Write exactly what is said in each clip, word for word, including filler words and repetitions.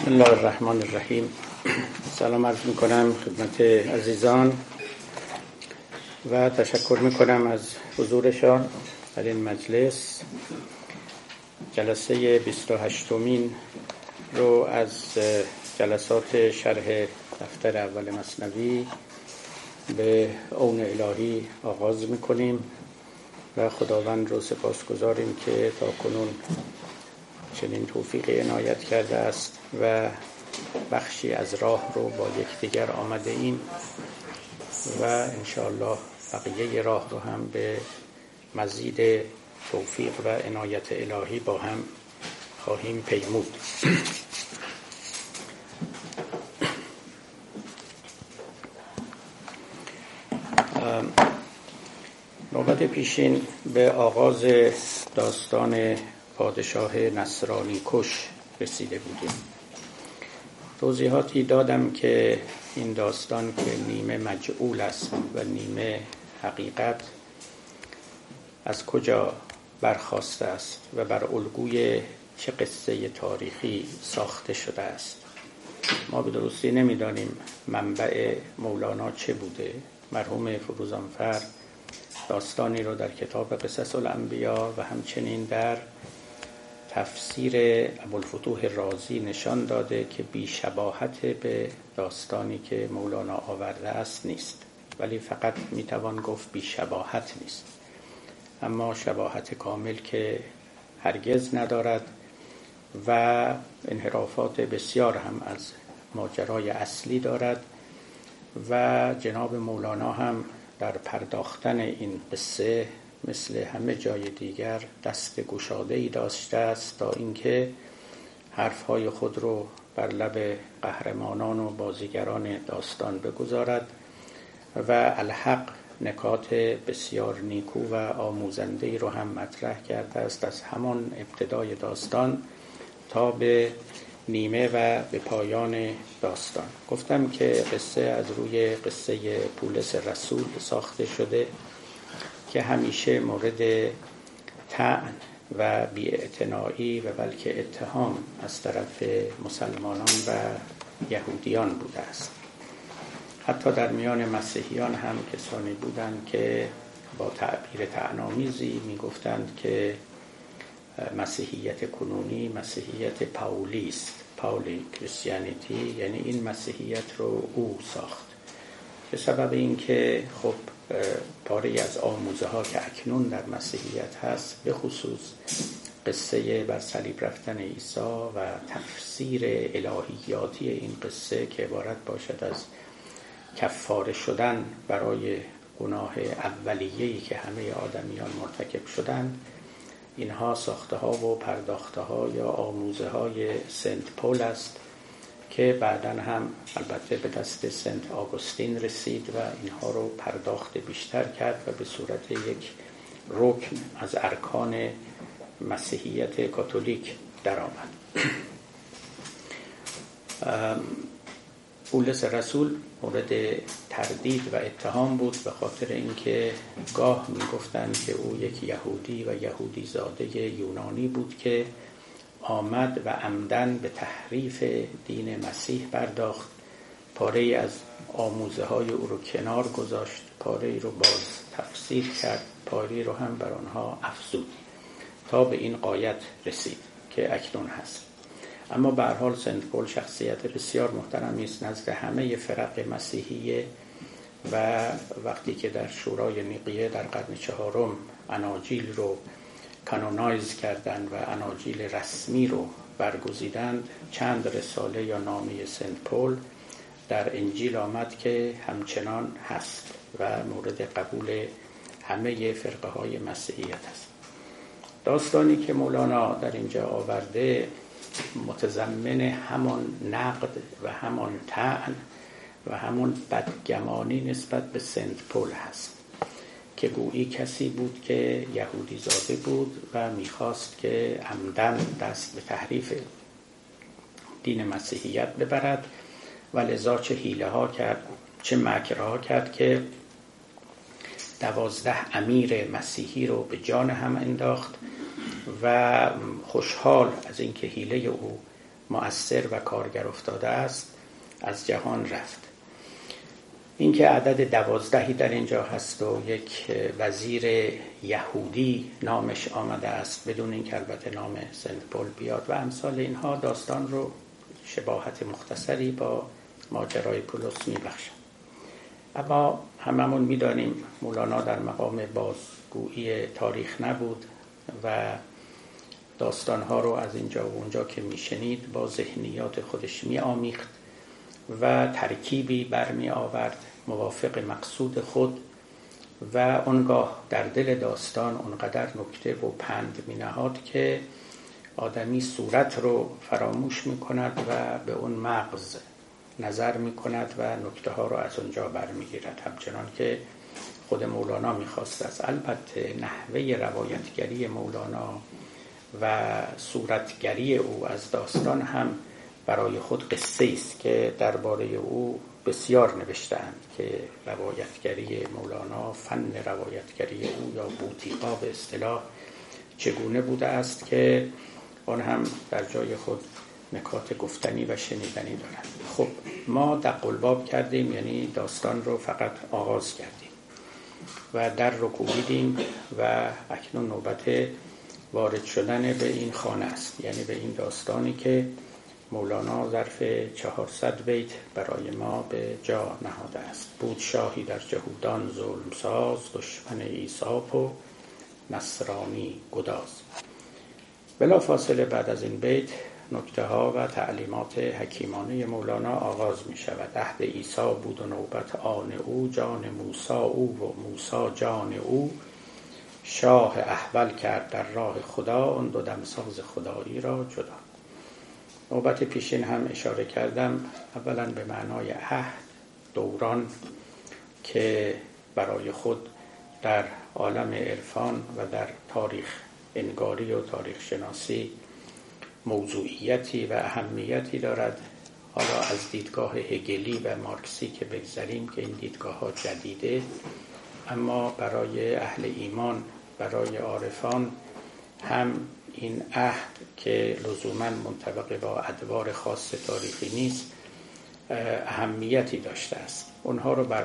بسم الله الرحمن الرحیم. سلام عرض میکنم خدمت عزیزان و تشکر میکنم از حضورشان در این مجلس. جلسه بیست و هشتمین رو از جلسات شرح دفتر اول مثنوی به عون الهی آغاز میکنیم و خداوند رو سپاسگزاریم که تاکنون چنین توفیقی عنایت کرده است و بخشی از راه رو با یکدیگر آمده ایم و انشاءالله بقیه راه رو هم به مزید توفیق و عنایت الهی با هم خواهیم پیمود. نوبت پیشین به آغاز داستان پادشاه نصرانی کش رسیده بودیم. توضیحاتی دادم که این داستان که نیمه مجعول است و نیمه حقیقت از کجا برخاسته است و بر الگوی چه قصه تاریخی ساخته شده است. ما به درستی نمی‌دانیم منبع مولانا چه بوده. مرحوم فروزانفر داستانی رو در کتاب قصص الانبیا و همچنین در تفسیر ابوالفتوح رازی نشان داده که بیشباهت به داستانی که مولانا آورده است نیست، ولی فقط میتوان گفت بیشباهت نیست، اما شباهت کامل که هرگز ندارد و انحرافات بسیار هم از ماجرای اصلی دارد و جناب مولانا هم در پرداختن این قصه مثل همه جای دیگر دست گشاده‌ای داشته است تا اینکه حرفهای خود رو بر لب قهرمانان و بازیگران داستان بگذارد و الحق نکات بسیار نیکو و آموزنده‌ای رو هم مطرح کرده است از همان ابتدای داستان تا به نیمه و به پایان داستان. گفتم که قصه از روی قصه پولس رسول ساخته شده که همیشه مورد طعن و بی‌اعتنایی و بلکه اتهام از طرف مسلمانان و یهودیان بوده است. حتی در میان مسیحیان هم کسانی بودند که با تعبیر طعن‌آمیزی می‌گفتند که مسیحیت کنونی مسیحیت پاولی است، پاولی کریستیانیتی، یعنی این مسیحیت رو او ساخت، به سبب اینکه خب پاری از آموزه ها که اکنون در مسیحیت هست، به خصوص قصه بر صلیب رفتن عیسی و تفسیر الهیاتی این قصه که عبارت باشد از کفاره شدن برای گناه اولیه‌ای که همه آدمیان مرتکب شدند، اینها ساخته ها و پرداخته ها یا آموزه های سنت پل است که بعدن هم البته به دست سنت آگوستین رسید و اینها رو پرداخت بیشتر کرد و به صورت یک رکن از ارکان مسیحیت کاتولیک در آمد. پولس رسول مورد تردید و اتهام بود به خاطر اینکه گاه میگفتند که او یک یهودی و یهودی زاده یونانی بود که آمد و عمدن به تحریف دین مسیح پرداخت، پاره‌ای از آموزه های او رو کنار گذاشت، پاره‌ای رو باز تفسیر کرد، پاره‌ای رو هم بر آنها افزود تا به این غایت رسید که اکنون هست. اما به هر حال سنت پل شخصیت بسیار محترمی است نزد همه فرق مسیحیه و وقتی که در شورای نیقیه در قرن چهارم اناجیل رو کانونایز کردند و اناجیل رسمی رو برگزیدند، چند رساله یا نامه سنت پل در انجیل آمد که همچنان هست و مورد قبول همه فرقه های مسیحیت است. داستانی که مولانا در اینجا آورده متضمن همان نقد و همان طعن و همان بدگمانی نسبت به سنت پل هست که گویی کسی بود که یهودی زاده بود و میخواست که عمدن دست به تحریف دین مسیحیت ببرد و لذا چه حیله ها کرد، چه مکرها کرد که دوازده امیر مسیحی رو به جان هم انداخت و خوشحال از اینکه حیله او مؤثر و کارگر افتاده است از جهان رفت. این که عدد دوازدهی در اینجا هست و یک وزیر یهودی نامش آمده است بدون اینکه البته نام سنت پل بیاد و امثال اینها داستان رو شباهت مختصری با ماجرای پولس میبخشد. اما هممون میدانیم مولانا در مقام بازگویی تاریخ نبود و داستانها رو از اینجا و اونجا که میشنید با ذهنیات خودش میآمیخت و ترکیبی برمی آورد موافق مقصود خود و آنگاه در دل داستان اونقدر نکته و پند می نهاد که آدمی صورت رو فراموش می کند و به اون مغز نظر می کند و نکته ها رو از اونجا برمی گیرد، همچنان که خود مولانا می خواست. از البته نحوه روایتگری مولانا و صورتگری او از داستان هم برای خود قصه است که درباره او بسیار نوشتند که روایتگری مولانا، فن روایتگری او یا بوتیقا به اصطلاح چگونه بوده است که آن هم در جای خود نکات گفتنی و شنیدنی دارند. خب ما دق الباب کردیم، یعنی داستان رو فقط آغاز کردیم و در رو کوبیدیم و اکنون نوبت وارد شدن به این خانه است، یعنی به این داستانی که مولانا ظرف چهارصد بیت برای ما به جا نهاده است. بود شاهی در جهودان ظلم ساز، دشمن عیسی و نصرانی گداز. بلا فاصله بعد از این بیت نکته ها و تعلیمات حکیمانه مولانا آغاز می شود. عهد عیسی بود و نوبت آن او، جان موسی او و موسی جان او. شاه احول کرد در راه خدا، آن دو دمساز خدایی را جدا. نوبت پیشین هم اشاره کردم، اولا به معنای عهد، دوران که برای خود در عالم عرفان و در تاریخ انگاری و تاریخ شناسی موضوعیتی و اهمیتی دارد. حالا از دیدگاه هگلی و مارکسی که بگذاریم که این دیدگاه ها جدیده، اما برای اهل ایمان، برای عارفان هم این عهد که لزوماً منطبق با ادوار خاص تاریخی نیست اهمیتی داشته است. اونها رو بر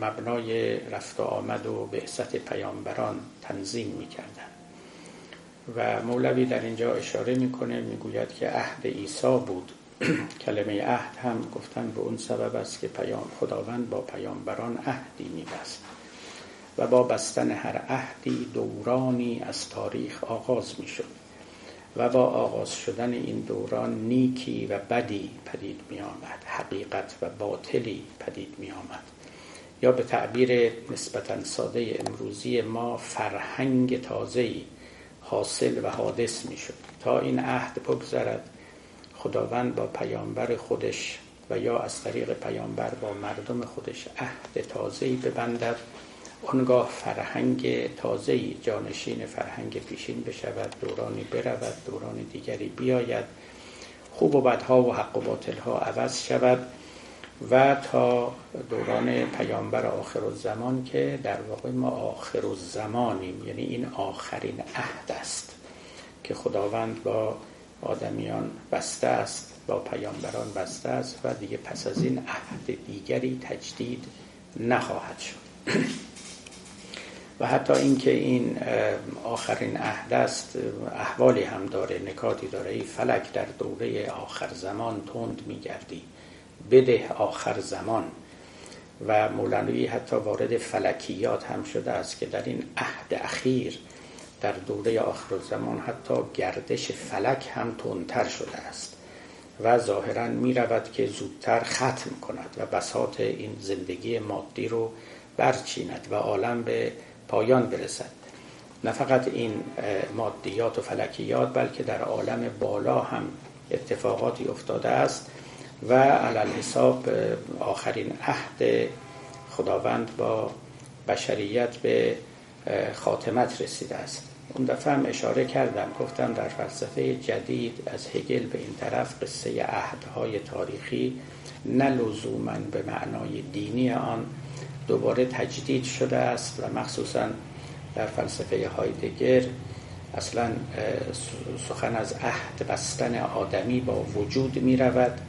مبنای رفت و آمد و بعثت پیامبران تنظیم می‌کردند و مولوی در اینجا اشاره می‌کنه، می‌گوید که عهد عیسی بود. کلمه عهد هم گفتن به اون سبب است که پیام خداوند با پیامبران عهدی می‌بست و با بستن هر عهدی دورانی از تاریخ آغاز می شد و با آغاز شدن این دوران نیکی و بدی پدید می آمد، حقیقت و باطلی پدید می آمد، یا به تعبیر نسبتاً ساده امروزی ما فرهنگ تازه‌ای حاصل و حادث می شد. تا این عهد بگذرد خداوند با پیامبر خودش و یا از طریق پیامبر با مردم خودش عهد تازه‌ای ببندد، آنگاه فرهنگ تازه‌ای جانشین فرهنگ پیشین بشود، دورانی برود، دوران دیگری بیاید، خوب و بدها و حق و باطلها عوض شود و تا دوران پیامبر آخرالزمان که در واقع ما آخرالزمانیم، یعنی این آخرین عهد است که خداوند با آدمیان بسته است، با پیامبران بسته است و دیگه پس از این عهد دیگری تجدید نخواهد شد. و حتی اینکه این آخرین عهد است احوالی هم داره، نکاتی داره. ای فلک در دوره آخر زمان تند میگردی بده آخر زمان. و مولوی حتی وارد فلکیات هم شده است که در این عهد اخیر در دوره آخر زمان حتی گردش فلک هم تندتر شده است و ظاهرا میرود که زودتر ختم کند و بساط این زندگی مادی رو برچیند و عالم به پایان برسد. نه فقط این مادیات و فلکیات بلکه در عالم بالا هم اتفاقاتی افتاده است و علل حساب آخرین عهد خداوند با بشریت به خاتمت رسیده است. اون دفعه هم اشاره کردم، گفتم در فلسفه جدید از هگل به این طرف قصه عهدهای تاریخی نه لزوماً به معنای دینی آن دوباره تجدید شده است و مخصوصا در فلسفه هایدگر اصلا سخن از عهد بستن آدمی با وجود می رود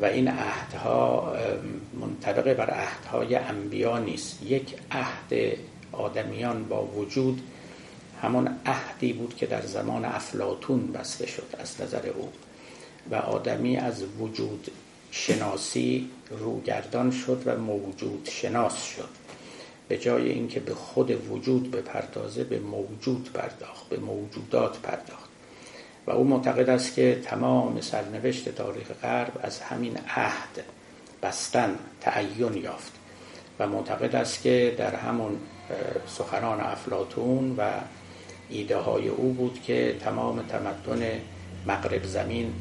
و این عهدها منطبق بر عهدهای انبیا نیست. یک عهد آدمیان با وجود همون عهدی بود که در زمان افلاطون بسته شد از نظر او و آدمی از وجود شناسی روگردان شد و موجود شناس شد. به جای اینکه به خود وجود بپردازه به موجود پرداخت، به موجودات پرداخت و او معتقد است که تمام سرنوشت تاریخ غرب از همین عهد بستن تعین یافت و معتقد است که در همون سخنان افلاطون و ایده های او بود که تمام تمدن مغرب زمین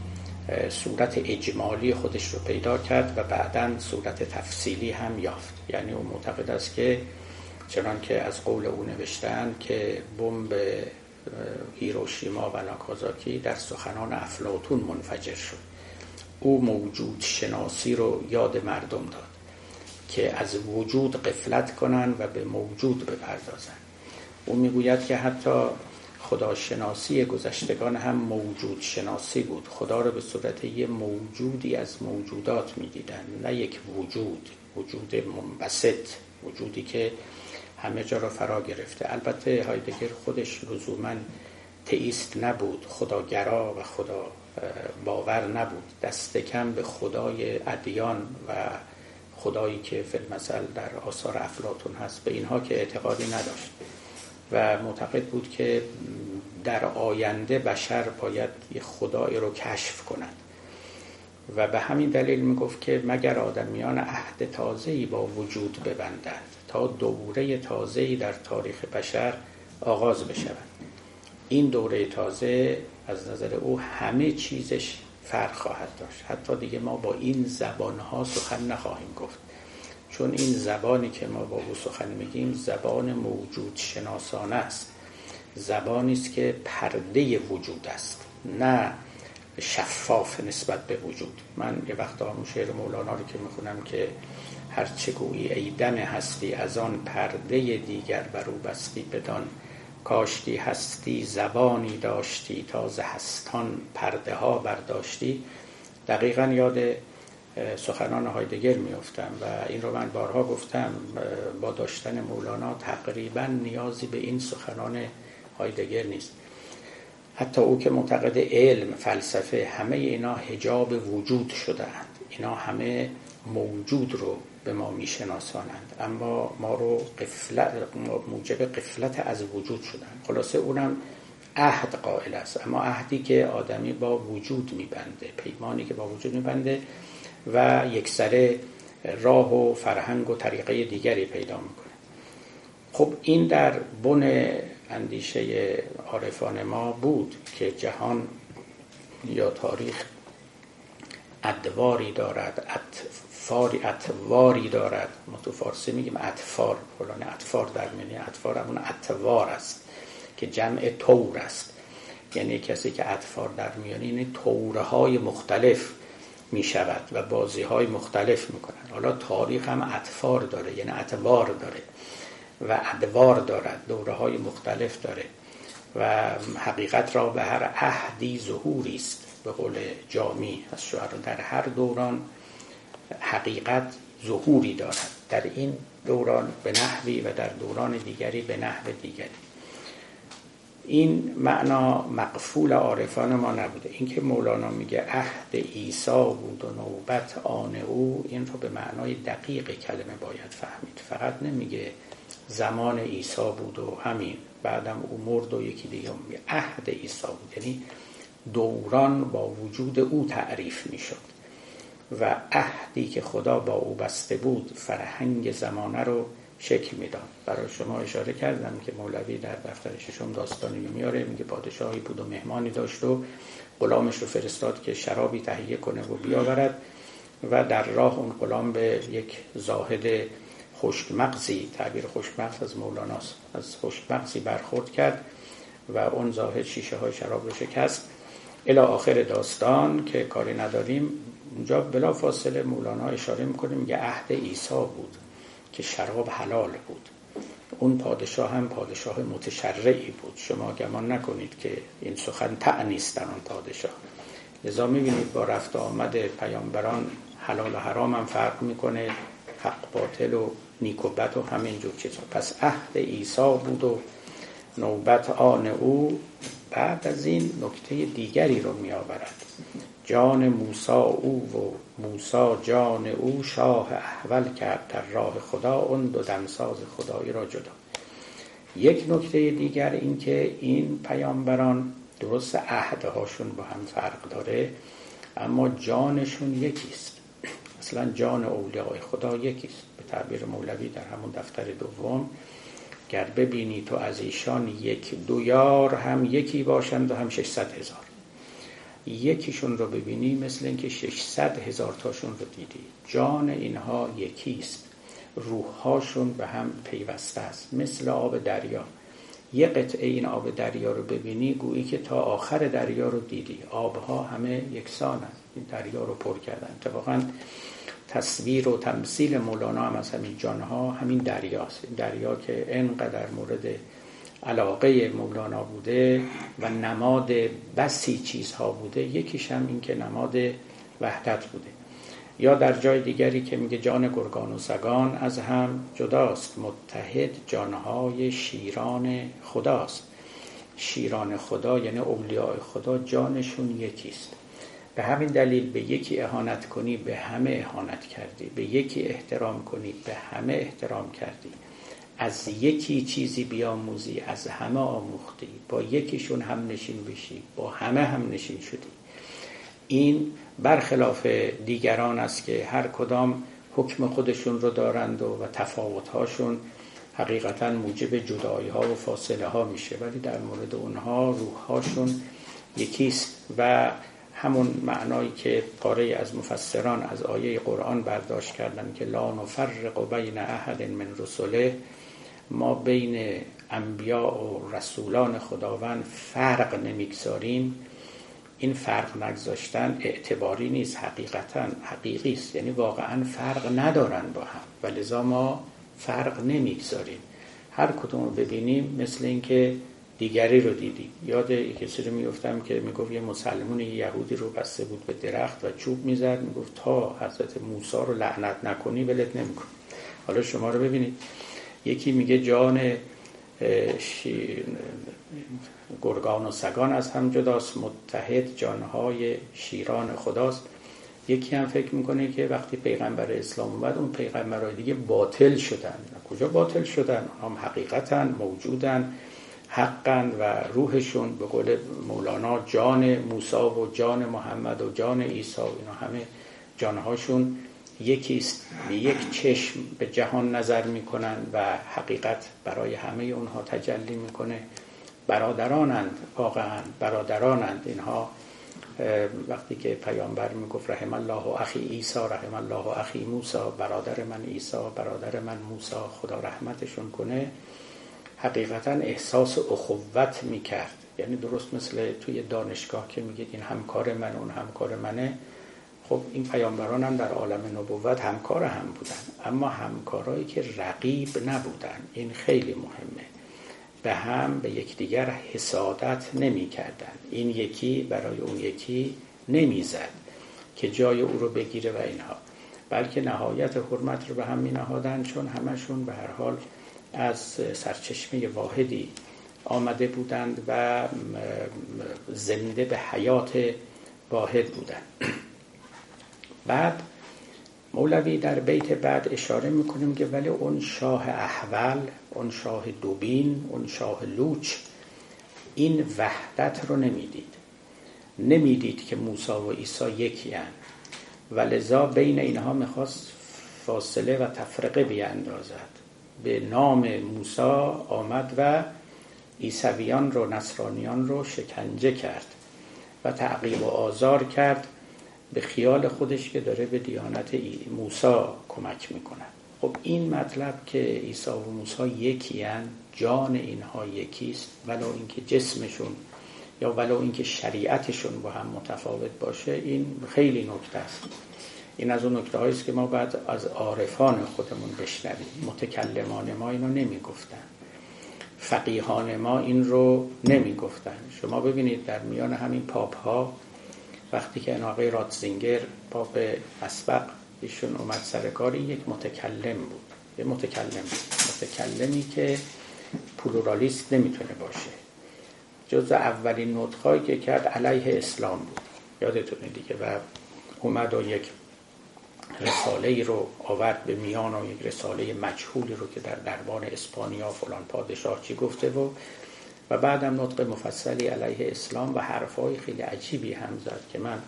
صورت اجمالی خودش رو پیدا کرد و بعداً صورت تفصیلی هم یافت. یعنی او معتقد است که چنان که از قول او نوشتن که بمب هیروشیما و ناکازاکی در سخنان افلاطون منفجر شد. او موجود شناسی رو یاد مردم داد که از وجود غفلت کنن و به موجود بپردازن. او میگوید که حتی خداشناسی گذشتگان هم موجود شناسی بود. خدا رو به صورت یه موجودی از موجودات میدیدن، نه یک وجود، وجود منبسط، وجودی که همه جا رو فرا گرفته. البته هایدگر خودش لزوماً تئیست نبود، خداگرا و خدا باور نبود، دست کم به خدای ادیان و خدایی که فی المثل در آثار افلاطون هست به اینها که اعتقادی نداشت و معتقد بود که در آینده بشر باید یه خدایی رو کشف کند و به همین دلیل میگفت که مگر آدمیان عهد تازه‌ای با وجود ببندند تا دوره تازه‌ای در تاریخ بشر آغاز بشود. این دوره تازه از نظر او همه چیزش فرق خواهد داشت، حتی دیگه ما با این زبانها سخن نخواهیم گفت، چون این زبانی که ما با او سخن میگیم زبان موجود شناسانه است، زبانی است که پرده وجود است نه شفاف نسبت به وجود. من یه وقتا همون شعر مولانا رو که میخونم که هر چه گویی ای دم هستی از آن پرده دیگر برو بستی، بدان کاشتی هستی زبانی داشتی تا ز هستان پرده ها برداشتی. دقیقاً یاد سخنان هایدگر میافتم و این رو من بارها گفتم، با داشتن مولانا تقریبا نیازی به این سخنان هایدگر نیست. حتی او که معتقد علم، فلسفه، همه اینا حجاب وجود شده‌اند، اینا همه موجود رو به ما میشناسانند اما ما رو قفلت، موجب قفلت از وجود شدند. خلاصه اونم عهد قائل است، اما عهدی که آدمی با وجود میبنده، پیمانی که با وجود میبنده و یک سره راه و فرهنگ و طریقه دیگری پیدا میکنه. خب این در بن اندیشه عارفان ما بود که جهان یا تاریخ ادواری دارد، اطفاری اطواری دارد. ما تو فارسی میگیم اطفار، فلان اطفار در معنی اطفار همون اطوار است که جمع طور است، یعنی کسی که اطفار در میانی این طورهای مختلف می شود و بازی های مختلف می کنند. حالا تاریخ هم اطفار داره، یعنی اطوار داره و ادوار دارد، دوره های مختلف داره و حقیقت را به هر عهدی ظهوری است. به قول جامی از شعرا در هر دوران حقیقت ظهوری دارد، در این دوران به نحوی و در دوران دیگری به نحو دیگری. این معنا مقفول عارفان ما نبوده. اینکه مولانا میگه عهد عیسی بود و نوبت آن او، این رو به معنای دقیق کلمه باید فهمید. فقط نمیگه زمان عیسی بود و همین بعدم او مرد و یکی دیگه. میگه عهد عیسی بود، یعنی دوران با وجود او تعریف میشد و عهدی که خدا با او بسته بود فرهنگ زمانه رو شکل میداد. برای شما اشاره کردم که مولوی در دفتر ششم داستانی میاره، میگه پادشاهی بود و مهمانی داشت و غلامش رو فرستاد که شرابی تهیه کنه و بیاورد و در راه اون غلام به یک زاهد خشکمغزی، تعبیر خشکمغز از مولاناست، از خشکمغزی برخورد کرد و اون زاهد شیشه های شراب رو شکست الی آخر داستان که کاری نداریم. اونجا بلا فاصله مولانا اشاره میکنه، میگه عهد عیسی بود که شراب حلال بود. اون پادشاه هم پادشاه متشرعی بود. شما گمان نکنید که این سخن طعنی است در آن پادشاه. لذا می‌بینید با رفت آمد پیامبران حلال و حرام هم فرق می‌کنه، حق باطل و نیک و بد و همین جور چیزا. پس عهد عیسی بود و نوبت آن او. بعد از این نکته دیگری رو می‌آورد: جان موسی او و موسی جان او، شاه احول کرد در راه خدا، اون دو دمساز خدایی را جدا. یک نکته دیگر این که این پیامبران درست عهدهاشون با هم فرق داره، اما جانشون یکیست. اصلا جان اولیای خدا یکیست. به تعبیر مولوی در همون دفتر دوم: گر ببینی تو از ایشان یک دو یار، هم یکی باشند و هم ششصد هزار. یکیشون رو ببینی مثل اینکه ششصد هزار تاشون رو دیدی. جان اینها یکیست، روحهاشون به هم پیوسته است، مثل آب دریا. یه قطعه این آب دریا رو ببینی گویی که تا آخر دریا رو دیدی. آبها همه یکسان هست، این دریا رو پر کردن. اتفاقا تصویر و تمثیل مولانا هم از همین جانها همین دریاست. این دریا که انقدر مورد علاقه مولانا بوده و نماد بسی چیزها بوده، یکیش هم این که نماد وحدت بوده. یا در جای دیگری که میگه جان گرگان و سگان از هم جداست، متحد جانهای شیران خداست. شیران خدا یعنی اولیاء خدا، جانشون یکیست. به همین دلیل به یکی اهانت کنی به همه اهانت کردی، به یکی احترام کنی به همه احترام کردی، از یکی چیزی بیاموزی از همه آموختی، با یکیشون هم نشین بشی با همه هم نشین شدی. این برخلاف دیگران است که هر کدام حکم خودشون رو دارند و, و تفاوت‌هاشون حقیقتاً موجب جدایی‌ها و فاصله‌ها میشه، ولی در مورد اونها روح‌هاشون یکیست. و همون معنایی که پاره‌ای از مفسران از آیه قرآن برداشت کردن که لا نفرق بین احد من رسله، ما بین انبیا و رسولان خداوند فرق نمیگذاریم. این فرق نگذاشتن اعتباری نیست، حقیقتاً حقیقی است، یعنی واقعاً فرق ندارن با هم و لذا ما فرق نمیگذاریم. هر کدوم رو ببینیم مثل اینکه دیگری رو دیدیم. یاد کسی رو میفتم که میگفت یه مسلمون یهودی رو بسته بود به درخت و چوب میزد، میگفت تا حضرت موسی رو لعنت نکنی ولت نمیکنم. حالا شما رو ببینید، یکی میگه جان شی... گرگان و سگان از هم جداست، متحد جانهای شیران خداست. یکی هم فکر میکنه که وقتی پیغمبر اسلام اومد اون پیغمبرهای دیگه باطل شدن. کجا باطل شدن؟ هم حقیقتاً موجودن، حقاً و روحشون به قول مولانا جان موسی و جان محمد و جان عیسی، اینا همه جانهاشون یکیست. به یک چشم به جهان نظر میکنن و حقیقت برای همه اونها تجلی میکنه. برادرانند، واقعاً برادرانند. اینها وقتی که پیامبر میگفت رحم الله و اخی عیسی، رحم الله و اخی موسی، برادر من عیسی، برادر من موسی، خدا رحمتشون کنه، حقیقتا احساس اخوت میکرد. یعنی درست مثل توی دانشگاه که میگید این همکار من اون همکار منه. خب این پیامبران هم در عالم نبوت همکار هم بودن، اما همکارایی که رقیب نبودن. این خیلی مهمه. به هم به یکدیگر حسادت نمیکردن. این یکی برای اون یکی نمیزد که جای او رو بگیره و اینها، بلکه نهایت حرمت رو به هم می نهادن، چون همشون به هر حال از سرچشمه واحدی آمده بودند و زنده به حیات واحد بودند. بعد مولوی در بیت بعد اشاره میکنیم که ولی اون شاه احول، اون شاه دوبین، اون شاه لوچ این وحدت رو نمیدید. نمیدید که موسی و عیسی یکی هستند و لذا بین اینها میخواست فاصله و تفرقه بیاندازد. به نام موسی آمد و عیسویان رو، نصرانیان رو شکنجه کرد و تعقیب و آزار کرد، به خیال خودش که داره به دیانت موسی کمک میکنه. خب این مطلب که عیسی و موسی یکی هستند، جان اینها یکیست، ولو اینکه جسمشون یا ولو اینکه شریعتشون با هم متفاوت باشه، این خیلی نکته است. این از اون نکته هاییست که ما باید از عارفان خودمون بشنویم. متکلمان ما اینو نمی گفتن، فقیهان ما این رو نمی گفتن. شما ببینید در میان همین پاپ ها وقتی که آقای راتسینگر پاپ اسبق ایشون اومد سرکاری، یک متکلم بود، یک متکلم بود. متکلمی که پلورالیست نمیتونه باشه. جز اولین نطقایی که کرد علیه اسلام بود، یادتونه دیگه. و اومد و یک رساله‌ای رو آورد به میان و یک رساله مجهولی رو که در دربان اسپانیا فلان پادشاه چی گفته و و بعدم نطق مفصلی علیه اسلام و حرفای خیلی عجیبی هم زد که من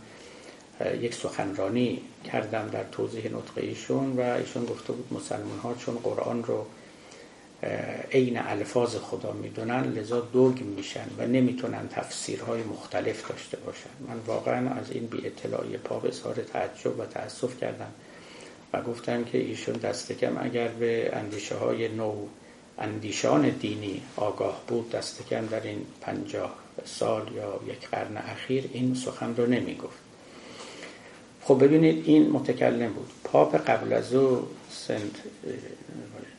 یک سخنرانی کردم در توضیح نطق ایشون و ایشون گفته بود مسلمان ها چون قرآن رو عین الفاظ خدا میدونن لذا دوگ میشن و نمیتونن تفسیرهای مختلف داشته باشن. من واقعا از این بی اطلاعی پاپ اظهار تعجب و تأسف کردم و گفتم که ایشون دست کم اگر به اندیشه های نو اندیشان دینی آگاه بود، دست کم در این پنجاه سال یا یک قرن اخیر این سخن رو نمیگفت. خب ببینید این متکلم بود. پاپ قبل از او سنت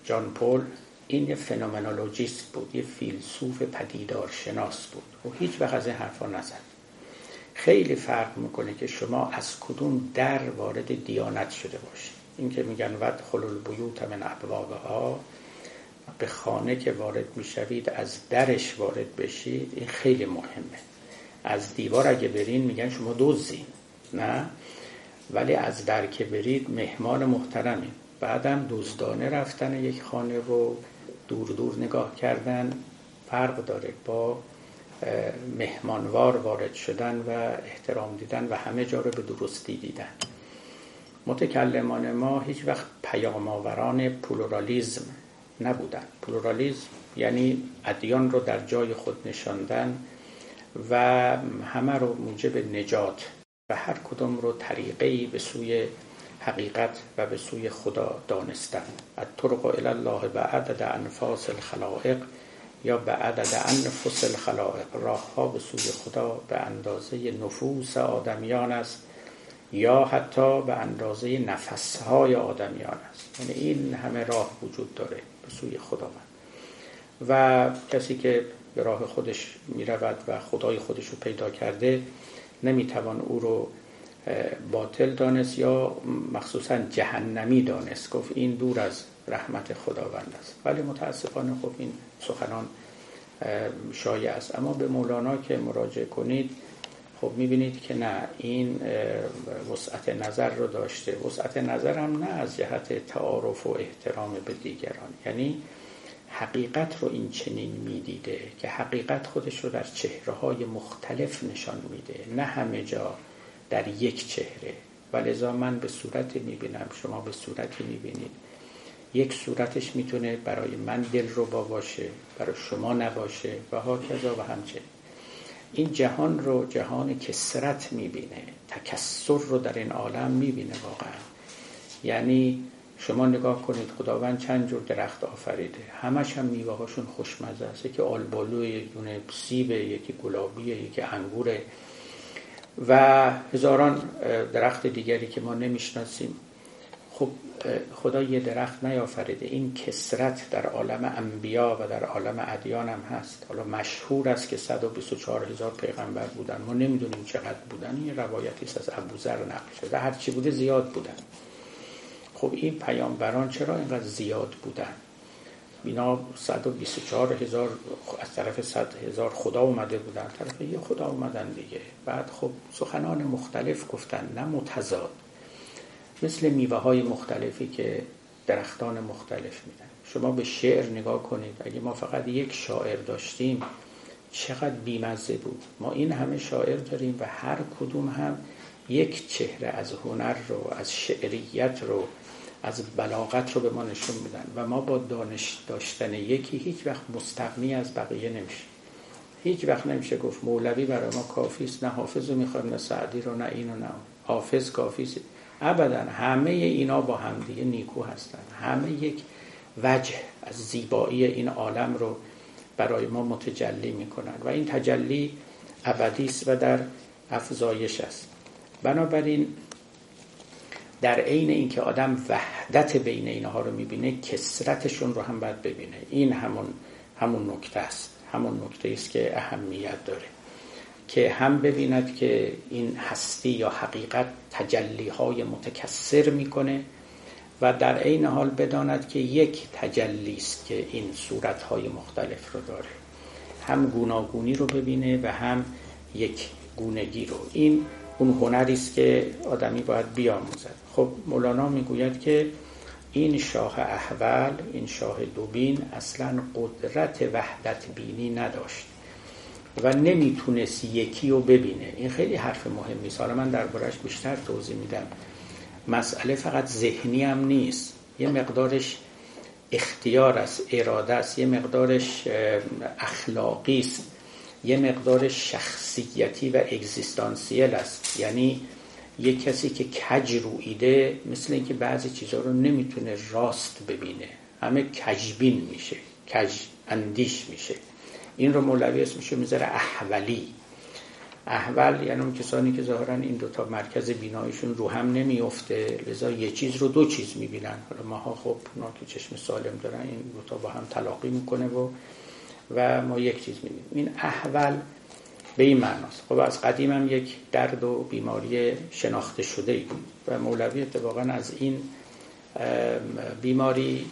جان پول این یه فنومنولوژیست بود، یه فیلسوف پدیدارشناس بود. او هیچ وقت از این حرفا نزد. خیلی فرق میکنه که شما از کدوم در وارد دیانت شده باشید. این که میگن ود خلول بیوت من ابوابها، به خانه که وارد میشوید از درش وارد بشید، این خیلی مهمه. از دیوار اگه برین میگن شما دزدین، نه، ولی از در که برید مهمان محترمین. بعدم دزدانه رفتن یک خانه رو دور دور نگاه کردن فرق داره با مهمانوار وارد شدن و احترام دیدن و همه جا رو به درستی دیدن. متکلمان ما هیچ وقت پیام‌آوران پلورالیزم نبودن. پلورالیزم یعنی ادیان رو در جای خود نشاندن و همه رو موجب نجات و هر کدوم رو طریقی به سوی حقیقت و به سوی خدا دانستن. الطرق الی الله بعدد انفاس الخلائق یا بعدد انفس الخلائق، راهها به سوی خدا به اندازه نفوس آدمیان است یا حتی به اندازه نفسهای آدمیان است. یعنی این همه راه وجود داره به سوی خداوند و کسی که به راه خودش میرود و خدای خودش رو پیدا کرده نمیتوان او رو باطل دانست یا مخصوصا جهنمی دانست، گفت این دور از رحمت خداوند است. ولی متاسفانه خب این سخنان شایع است. اما به مولانا که مراجعه کنید خب میبینید که نه، این وسعت نظر رو داشته. وسعت نظر هم نه از جهت تعارف و احترام به دیگران، یعنی حقیقت رو این چنین میدیده که حقیقت خودش رو در چهره‌های مختلف نشان میده، نه همه جا در یک چهره. ولذا من به صورتی میبینم، شما به صورتی میبینید. یک صورتش میتونه برای من دلربا باشه، برای شما نباشه و ها کذا و همچنین. این جهان رو جهان کسرت میبینه، تکسر رو در این عالم میبینه واقعا. یعنی شما نگاه کنید خداوند چند جور درخت آفریده، همش هم میوه‌هاشون خوشمزه است، یکی آلبالوی، یک دونه سیب، یکی گلابیه، یکی انگوره و هزاران درخت دیگری که ما نمیشناسیم. خب خدا یه درخت نیافریده. این کثرت در عالم انبیا و در عالم ادیان هم هست. حالا مشهور است که صد و بیست و چهار هزار پیغمبر بودن، ما نمیدونیم چقدر بودن. این روایتی است از ابوذر نقل شده، هر چی بوده زیاد بودن. خب این پیامبران چرا اینقدر زیاد بودن؟ اینا صد و بیست و چهار هزار از طرف صد هزار خدا اومده بودن، از طرف یه خدا اومدن دیگه. بعد خب سخنان مختلف گفتن، نه متضاد، مثل میوه‌های مختلفی که درختان مختلف میدن. شما به شعر نگاه کنید، اگه ما فقط یک شاعر داشتیم چقدر بی‌مزه بود. ما این همه شاعر داریم و هر کدوم هم یک چهره از هنر رو، از شعریت رو، از بلاغت رو به ما نشون میدن و ما با دانش داشتن یکی هیچ وقت مستغنی از بقیه نمیشه. هیچ وقت نمیشه گفت مولوی برای ما کافی است، نه حافظ رو میخوایم، نه سعدی رو، نه اینو، نه حافظ کافی است. ابدا، همه اینا با هم دیگه نیکو هستن، همه یک وجه از زیبایی این عالم رو برای ما متجلی میکنن و این تجلی ابدی است و در افزایش است. بنابراین در عین اینکه آدم وحدت بین اینها رو میبینه، کثرتشون رو هم باید ببینه. این همون همون نکته است، همون نکته است که اهمیت داره، که هم ببیند که این هستی یا حقیقت تجلیهای متکثر میکنه و در عین حال بداند که یک تجلی است که این صورتهای مختلف رو داره، هم گوناگونی رو ببینه و هم یک گونگی رو. این اون هنری است که آدمی باید بیاموزد. خب مولانا میگوید که این شاه احول، این شاه دوبین اصلا قدرت وحدت بینی نداشت و نمیتونست یکی رو ببینه. این خیلی حرف مهمی است. حالا من درباره‌اش بیشتر توضیح میدم. مسئله فقط ذهنی هم نیست، یه مقدارش اختیار است، اراده است، یه مقدارش اخلاقی است، یه مقدار شخصیتی و اگزیستانسیل است. یعنی یه کسی که کج رویده مثل اینکه بعضی چیزها رو نمیتونه راست ببینه، همه کجبین میشه، کج اندیش میشه. این رو مولوی اسمشو میذاره احولی. احول یعنی اون کسانی که ظاهرا این دوتا مرکز بینایشون رو هم نمیفته، لذا یه چیز رو دو چیز میبینن. حالا ماها خب اونا که چشم سالم دارن این دوتا با هم تلاقی میکنه و و ما یک چیز میبینیم. این احول به این معناست. خب از قدیم هم یک درد و بیماری شناخته شده ای بود و مولوی اتفاقا از این بیماری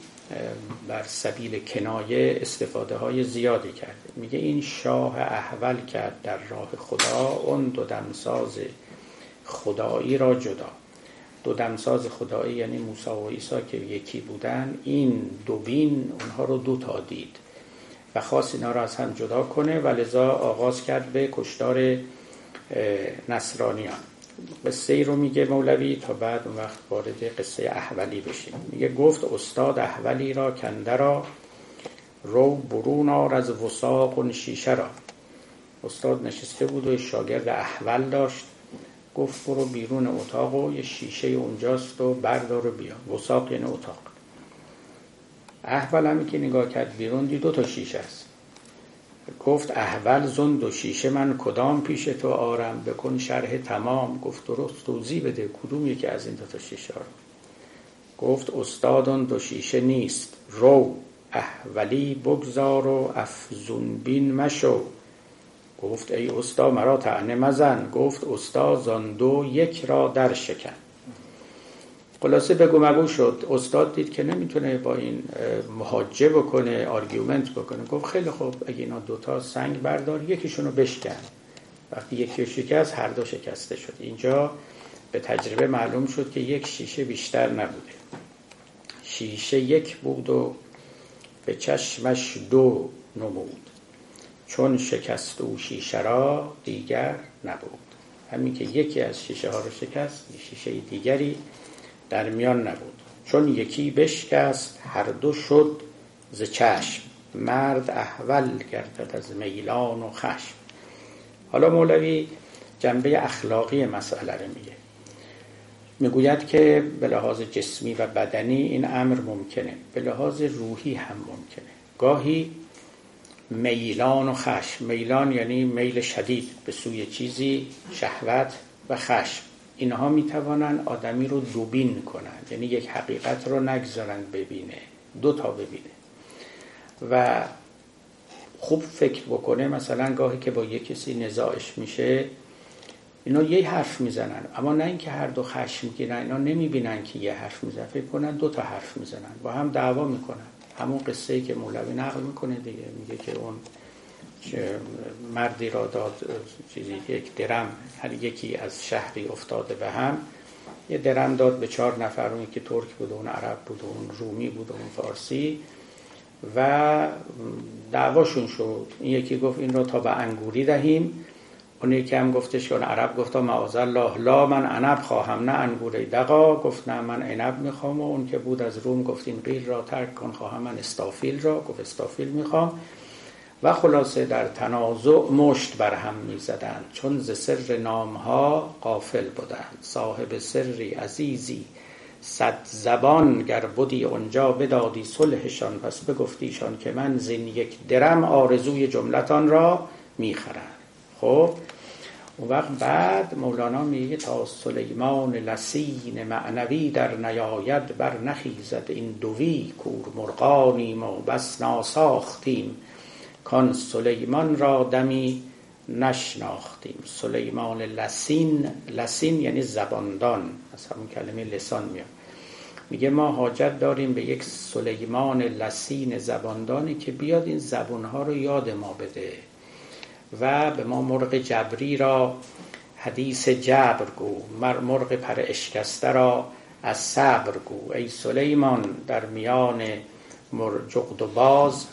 بر سبیل کنایه استفاده های زیادی کرده. میگه این شاه احول کرد در راه خدا، اون دو دمساز خدایی را جدا. دو دمساز خدایی یعنی موسی و عیسی که یکی بودن، این دوبین اونها رو دو تا دید و خواست اینا را از هم جدا کنه و لذا آغاز کرد به کشتار نصرانیان. قصه ای رو میگه مولوی تا بعد اون وقت وارد قصه احولی بشیم. میگه گفت استاد احولی را کنده را رو برون آر از وساق و شیشه را. استاد نشسته بود و شاگرد احول داشت. گفت برو بیرون اتاق و یه شیشه اونجاست و بردار و بیا. وساق یعنی اتاق. احول همی که نگاه کرد بیرون دید دو تا شیشه است. گفت احول زند و شیشه من کدام پیش تو آرم، بکن شرح تمام. گفت درست توضیح بده کدوم یکی از این دو تا شیشه رو. گفت استادان دو شیشه نیست، رو احولی بگذار و افزون بین مشو. گفت ای استاد مرا طعنه مزن. گفت استاد زان دو یک را در شکن. خلاصه بگو مگو شد. استاد دید که نمیتونه با این محاجه بکنه، آرگیومنت بکنه. گفت خیلی خوب، اگه اینا دوتا سنگ بردار یکیشونو بشکن. وقتی یکی شکست هر دو شکسته شد. اینجا به تجربه معلوم شد که یک شیشه بیشتر نبوده، شیشه یک بود و به چشمش دو نمود، چون شکست او شیشه را دیگر نبود. همین که یکی از شیشه ها رو شکست شیشه دیگری در میان نبود. چون یکی بشکست هر دو شد ز چشم، مرد احول گردد از میلان و خشم. حالا مولوی جنبه اخلاقی مسئله رو میگه. میگوید که به لحاظ جسمی و بدنی این امر ممکنه، به لحاظ روحی هم ممکنه. گاهی میلان و خشم، میلان یعنی میل شدید به سوی چیزی، شهوت و خشم، اینها میتوانن آدمی رو دوبین کنن، یعنی یک حقیقت رو نگذارن ببینه، دو تا ببینه و خوب فکر بکنه. مثلا گاهی که با یک کسی نزاعش میشه اینا یه حرف میزنن، اما نه اینکه هر دو خشم گیرن. اینا نمیبینن که یه حرف میزنن، فکر کنن دو تا حرف میزنن، با هم دعوا میکنن. همون قصه ای که مولوی نقل میکنه دیگه، میگه که اون مردی را داد چیزی یک درم، هر یکی از شهری افتاده به هم، یه درم داد به چهار نفر، اون که ترک بود، اون عرب بود، اون رومی بود، اون فارسی، و دعواشون شد. این یکی گفت این را تا به انگوری دهیم، اون یکی هم گفتش که اون عرب گفت معاذالله لا من عنب خواهم نه انگوری دقا. گفت نه من عنب میخوام. و اون که بود از روم گفت این قیل را ترک کن خواهم من استافیل را. گفت استافیل میخوام. و خلاصه در تنازع مشت بر هم می‌زدند، چون ز سر نام‌ها غافل بودند. صاحب سری عزیزی صد زبان گر بودی آنجا، بدادی صلحشان پس بگفتیشان که من زین یک درم آرزوی جملتان را می‌خرم. خب اون وقت بعد مولانا میگه تا سلیمان لسین معنوی در نیاید بر نخیزد این دوی کور مرغانیم و بس ناساختیم کان سلیمان را دمی نشناختیم. سلیمان لسین، لسین یعنی زباندان، از همون کلمه لسان میاد. میگه ما حاجت داریم به یک سلیمان لسین زباندانی که بیاد این زبانها رو یاد ما بده و به ما مرغ جبری را حدیث جبر گو، مرغ پر اشکسته را از صبر گو. ای سلیمان در میان جغد و باز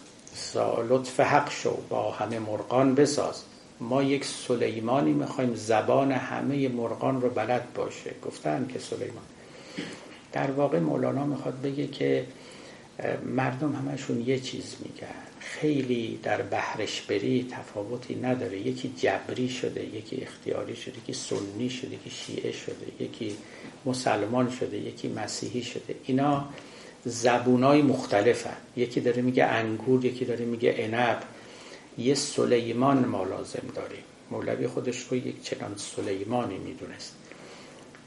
لطف حق شو، با همه مرغان بساز. ما یک سلیمانی میخوایم زبان همه مرغان رو بلد باشه. گفتن که سلیمان در واقع مولانا میخواد بگه که مردم همشون یه چیز میگن، خیلی در بحرش بری تفاوتی نداره. یکی جبری شده، یکی اختیاری شده، یکی سنی شده، یکی شیعه شده، یکی مسلمان شده، یکی مسیحی شده. اینا زبونای مختلفن، یکی داره میگه انگور، یکی داره میگه عنب. یه سلیمان ما لازم داریم. مولوی خودش رو یک چنان سلیمانی میدونست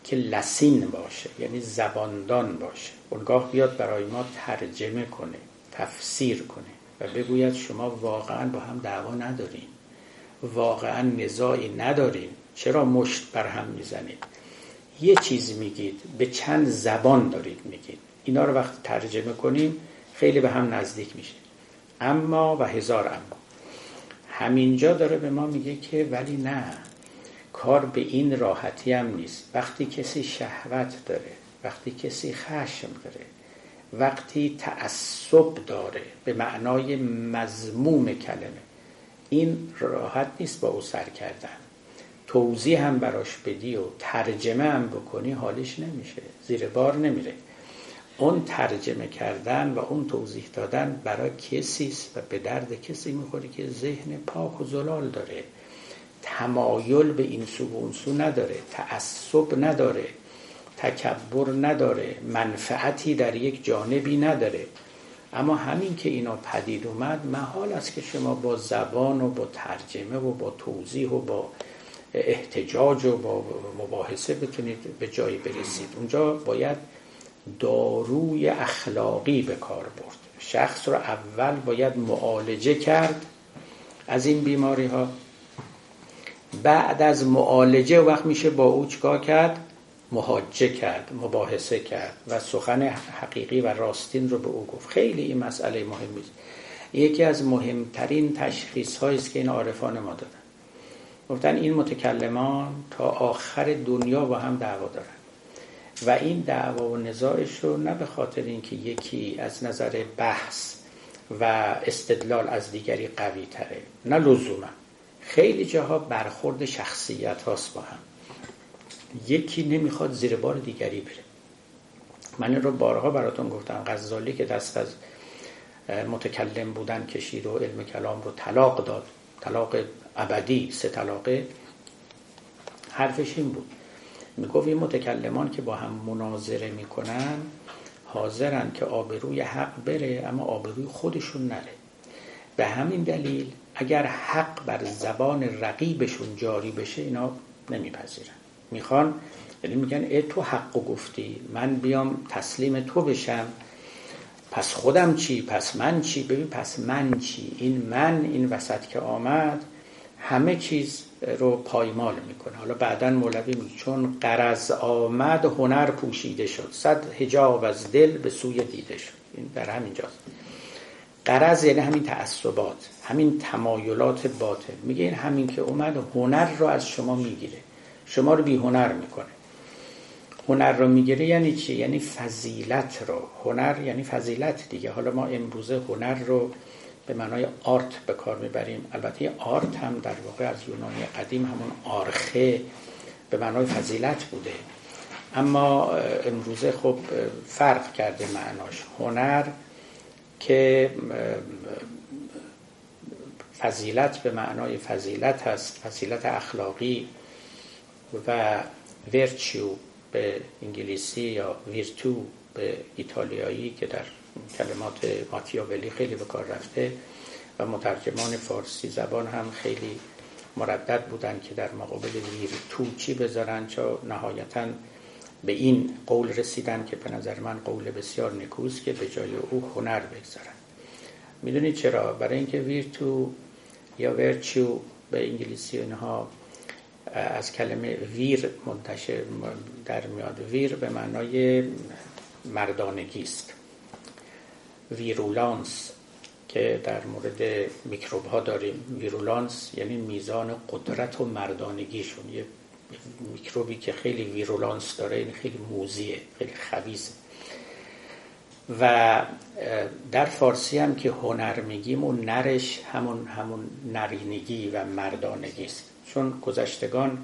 که لسین باشه، یعنی زباندان باشه، اونگاه بیاد برای ما ترجمه کنه، تفسیر کنه و بگوید شما واقعا با هم دعوا ندارین، واقعا نزاعی ندارین، چرا مشت بر هم میزنید؟ یه چیز میگید، به چند زبان دارید میگید. اینا رو وقتی ترجمه کنیم خیلی به هم نزدیک میشه. اما و هزار اما. همینجا داره به ما میگه که ولی نه، کار به این راحتی هم نیست. وقتی کسی شهوت داره، وقتی کسی خشم داره، وقتی تعصب داره به معنای مذموم کلمه، این راحت نیست با او سر کردن. توضیح هم براش بدی و ترجمه هم بکنی حالش نمیشه، زیر بار نمیره. اون ترجمه کردن و اون توضیح دادن برای کسیست و به درد کسی میخوره که ذهن پاک و زلال داره، تمایل به این سو و اون سو نداره، تعصب نداره، تکبر نداره، منفعتی در یک جانبی نداره. اما همین که اینا پدید اومد، محال است که شما با زبان و با ترجمه و با توضیح و با احتجاج و با مباحثه بتونید به جایی برسید. اونجا باید داروی اخلاقی به کار برد. شخص رو اول باید معالجه کرد از این بیماری ها. بعد از معالجه وقت میشه با او چکار کرد؟ محاجه کرد، مباحثه کرد و سخن حقیقی و راستین رو به او گفت. خیلی این مسئله مهمی است. یکی از مهمترین تشخیص هایی است که این عارفان ما دادن. گفتن این متکلمان تا آخر دنیا با هم دعوا دارن و این دعوا و نزاعش رو نه به خاطر اینکه یکی از نظر بحث و استدلال از دیگری قوی تره، نه لزوما. خیلی جاها برخورد شخصیت هاست با هم. یکی نمیخواد زیر بار دیگری بره. من این رو بارها براتون گفتم. غزالی که دست از متکلم بودن کشید و علم کلام رو طلاق داد، طلاق ابدی، سه طلاقه، حرفش این بود، میگفت این متکلمان که با هم مناظره میکنن حاضرن که آبروی حق بره اما آبروی خودشون نره. به همین دلیل اگر حق بر زبان رقیبشون جاری بشه اینا نمیپذیرن. میخوان، یعنی میگن ای تو حقو گفتی، من بیام تسلیم تو بشم، پس خودم چی؟ پس من چی؟ ببین پس من چی؟ این من این وسط که آمد همه چیز رو پایمال میکنه. حالا بعدن مولوی میگه چون غرض آمد هنر پوشیده شد، صد حجاب از دل به سوی دیده شد. این در همین جاست. غرض یعنی همین تعصبات، همین تمایلات باطل. میگه این همین که اومد هنر رو از شما میگیره، شما رو بی هنر میکنه. هنر رو میگیره یعنی چی؟ یعنی فضیلت رو. هنر یعنی فضیلت دیگه. حالا ما امروزه هنر رو به معنای آرت به کار میبریم. البته آرت هم در واقع از یونانی قدیم همون آرخه به معنای فضیلت بوده، اما امروزه خب فرق کرده معناش. هنر که فضیلت به معنای فضیلت هست، فضیلت اخلاقی و ویرچو به انگلیسی یا ویرتو به ایتالیایی که در کلمات ماکیاولی خیلی به کار رفته و مترجمان فارسی زبان هم خیلی مردد بودن که در مقابل ویر توچی بذارن، چا نهایتاً به این قول رسیدن که به نظر من قول بسیار نکوست که به جای او هنر بگذارن. میدونید چرا؟ برای اینکه ویرتو یا ورچو به انگلیسی اینها از کلمه ویر منتشر در میاد. ویر به معنای مردانگی است. ویرولانس که در مورد میکروب ها داریم، ویرولانس یعنی میزان قدرت و مردانگیشون. یه میکروبی که خیلی ویرولانس داره یعنی خیلی موذیه، خیلی خبیثه. و در فارسی هم که هنر میگیم و نرش همون همون نرینگی و مردانگی است، چون گذشتگان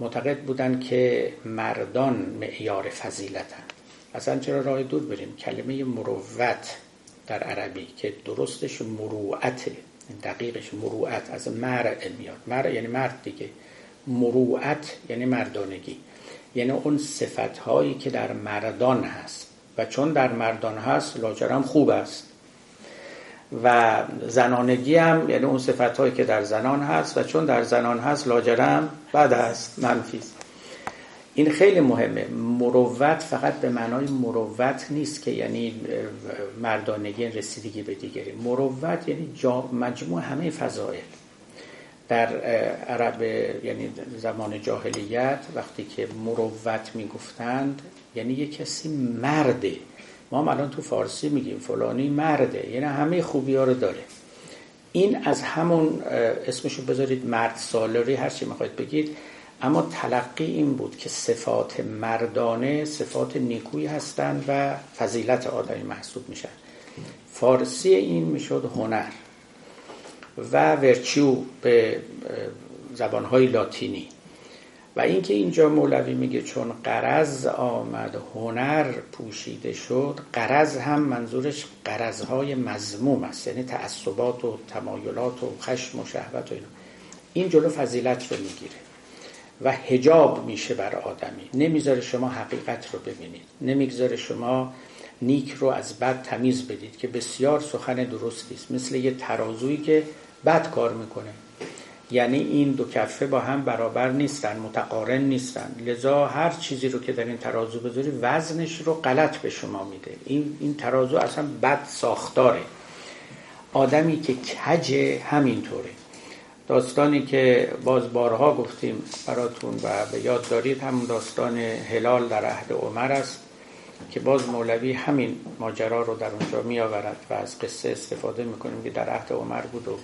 معتقد بودن که مردان معیار فضیلتند. اصلا چرا راه دور بریم؟ کلمه مروت در عربی که درستش مروعت، دقیقش مروعت از مرع میاد. مرع یعنی مرد دیگه، مروعت یعنی مردانگی، یعنی اون صفت‌هایی که در مردان هست و چون در مردان هست لاجرم خوب است. و زنانگی هم یعنی اون صفت‌هایی که در زنان هست و چون در زنان هست لاجرم بد است، منفی است. این خیلی مهمه. مروت فقط به معنای مروت نیست که یعنی مردانگی رسیدگی به دیگری. مروت یعنی مجموع همه فضائل. در عرب یعنی زمان جاهلیت وقتی که مروت میگفتند یعنی یک کسی مرده. ما هم الان تو فارسی میگیم فلانی مرده، یعنی همه خوبی ها رو داره. این از همون اسمشو بذارید مرد سالاری، هرچی میخواید بگید، اما تلقی این بود که صفات مردانه صفات نیکویی هستند و فضیلت آدمی محسوب میشن. فارسی این میشد هنر. و ورچیو به زبانهای لاتینی. و اینکه اینجا مولوی میگه چون غرض آمد هنر پوشیده شد، غرض هم منظورش غرضهای مذموم است، یعنی تعصبات و تمایلات و خشم و شهوت و اینا. این جلو فضیلت رو میگیره و حجاب میشه بر آدمی، نمیذاره شما حقیقت رو ببینید، نمیذاره شما نیک رو از بد تمیز بدید، که بسیار سخن درستی است. مثل یه ترازویی که بد کار میکنه، یعنی این دو کفه با هم برابر نیستن، متقارن نیستن، لذا هر چیزی رو که در این ترازو بذاری وزنش رو غلط به شما میده. این این ترازو اصلا بد ساختاره. آدمی که کجه همینطوره. داستانی که باز بارها گفتیم براتون و به یاد دارید همون داستان هلال در عهد عمر است که باز مولوی همین ماجرا رو در اونجا می آورد و از قصه استفاده می کنیم که در عهد عمر بود و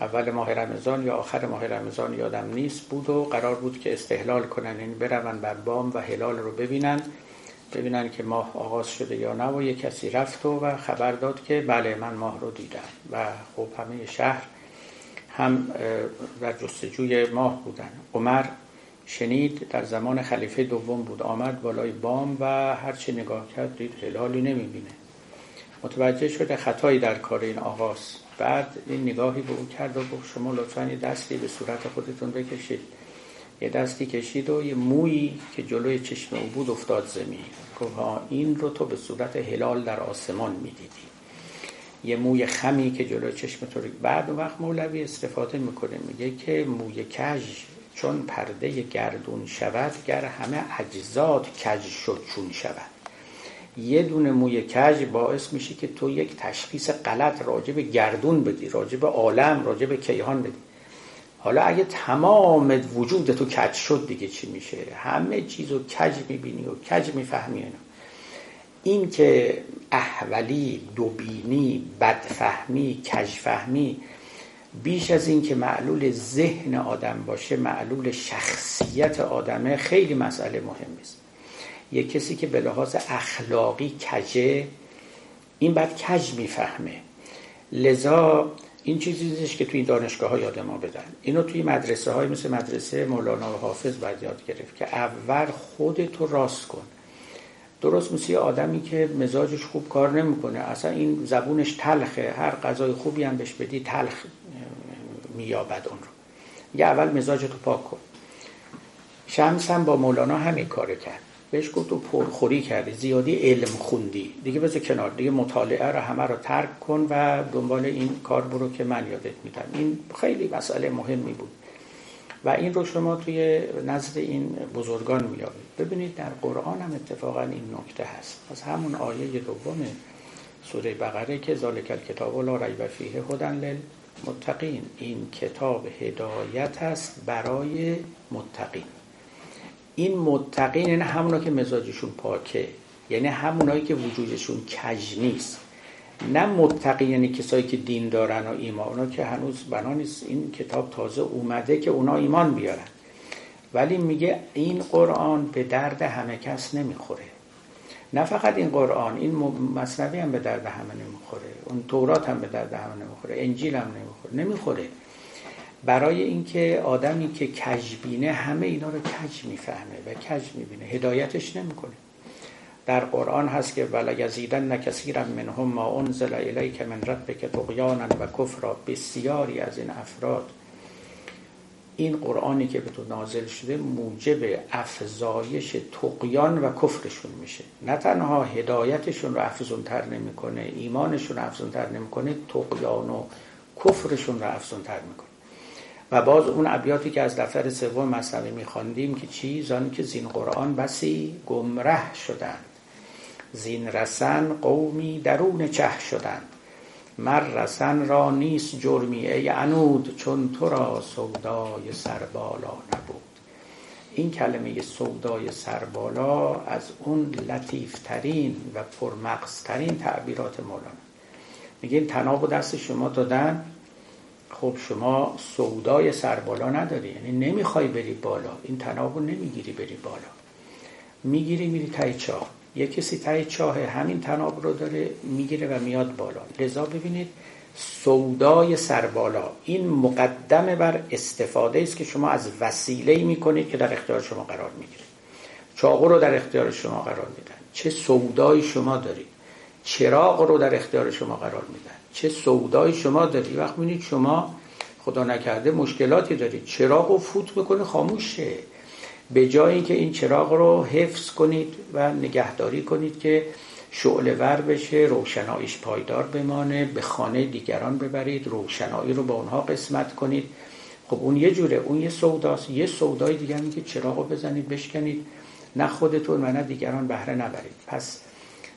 اول ماه رمضان یا آخر ماه رمضان یادم نیست بود و قرار بود که استحلال کنن، یعنی برون بر بام و هلال رو ببینن ببینن که ماه آغاز شده یا نه. و یک کسی رفت و, و خبر داد که بله من ماه رو دیدم. و خب همه شهر هم در جستجوی ماه بودن. عمر شنید، در زمان خلیفه دوم بود، آمد بالای بام و هرچی نگاه کرد دید هلالی نمیبینه. متوجه شده خطایی در کار این آغاز. بعد این نگاهی به او کرد و گفت شما لطفاً یه دستی به صورت خودتون بکشید. یه دستی کشید و یه مویی که جلوی چشم او بود افتاد زمین. گفت ها این رو تو به صورت هلال در آسمان میدیدی. یه موی خمی که جلوی چشم تو. بعد اون وقت مولوی استفاده میکنه، میگه که موی کج چون پرده گردون شود، گر همه اجزاد کج شد چون شود. یه دونه موی کج باعث میشه که تو یک تشخیص غلط راجع به گردون بدی، راجع به عالم، راجع به کیهان بدی. حالا اگه تمام وجود تو کج شد دیگه چی میشه؟ همه چیزو کج میبینی و کج میفهمی. این که احولی، دوبینی، بدفهمی، کجفهمی بیش از این که معلول ذهن آدم باشه معلول شخصیت آدمه، خیلی مسئله مهمی است. یک کسی که به لحاظ اخلاقی کجه، این بعد کج میفهمه. لذا این چیزی نیست که توی دانشگاه ها یاد ما بدن، اینو توی مدرسه های مثل مدرسه مولانا و حافظ باید یاد گرفت که اول خودتو راست کن. درست مثل آدمی که مزاجش خوب کار نمیکنه، اصلا این زبونش تلخه، هر غذای خوبی هم بهش بدی تلخ میابد اون رو. یه اول مزاجتو پاک کن. شمس هم با مولانا همین کار کرد. بهش گفت تو پرخوری کردی، زیادی علم خوندی، دیگه بذار کنار، دیگه مطالعه رو همه رو ترک کن و دنبال این کار برو که من یادت میدم. این خیلی مسئله مهمی بود. و این رو شما توی نزد این بزرگان می‌یابید. ببینید در قرآن هم اتفاقا این نکته هست. از همون آیه دوم سوره بقره که ذالک الکتاب لا ریب فیه هدی للمتقین، این کتاب هدایت است برای متقین. این متقین یعنی همونا که مزاجشون پاکه، یعنی همونایی که وجودشون کج نیست. نه متقین یعنی کسایی که دین دارن و ایمان، اونا که هنوز بنا نیست، این کتاب تازه اومده که اونا ایمان بیارن. ولی میگه این قرآن به درد همه کس نمیخوره. نه فقط این قرآن، این مثنوی هم به درد همه نمیخوره، اون تورات هم به درد همه نمیخوره، انجیل هم نمیخوره نمیخوره برای اینکه آدمی که کجبینه همه اینا رو کج میفهمه و کج میبینه، هدایتش نمیکنه. در قرآن هست که ولایزیدن کثیرا منهم ما انزل الیک من ربک طغیانا و کفرا، بسیاری از این افراد این قرآنی که به تو نازل شده موجب افزایش طغیان و کفرشون میشه. نه تنها هدایتشون رو افزونتر نمیکنه، ایمانشون رو افزونتر نمیکنه، طغیان و کفرشون رو افزونتر میکنه. و باز اون ابیاتی که از دفتر سوم مثنوی میخواندیم که چی؟ زان که زین قرآن بسی گمره شدند، زین رسن قومی درون چه شدند، مر رسن را نیست جرمی ای عنود، چون تو را سودای سربالا نبود. این کلمه سودای سربالا از اون لطیفترین و پرمغزترین تعبیرات مولانا. میگه این طناب و دست شما دادن، خب شما سودای سربالا نداری، یعنی نمیخوای بری بالا، این طناب رو نمیگیری بری بالا، میگیری میری ته چاه. یه کسی ته چاه همین طناب رو داره میگیره و میاد بالا. لذا ببینید سودای سربالا این مقدمه بر استفاده است که شما از وسیله‌ای میکنید که در اختیار شما قرار میگیره. چاقو رو در اختیار شما قرار میدن، چه سودای شما دارید. چراغ رو در اختیار شما قرار میدن، چه سودای شما داری. وقت میبینید شما خدا نکرده مشکلاتی دارید، چراغ رو فوت میکنه خاموش شه، به جای اینکه این چراغ رو حفظ کنید و نگهداری کنید که شعله ور بشه، روشناییش پایدار بمانه، به خانه دیگران ببرید، روشنایی رو با اونها قسمت کنید، خب اون یه جوره، اون یه سوداست. یه سودای دیگه هم که چراغ رو بزنید بشکنید، نه خودتون و نه دیگران بهره نبرید. پس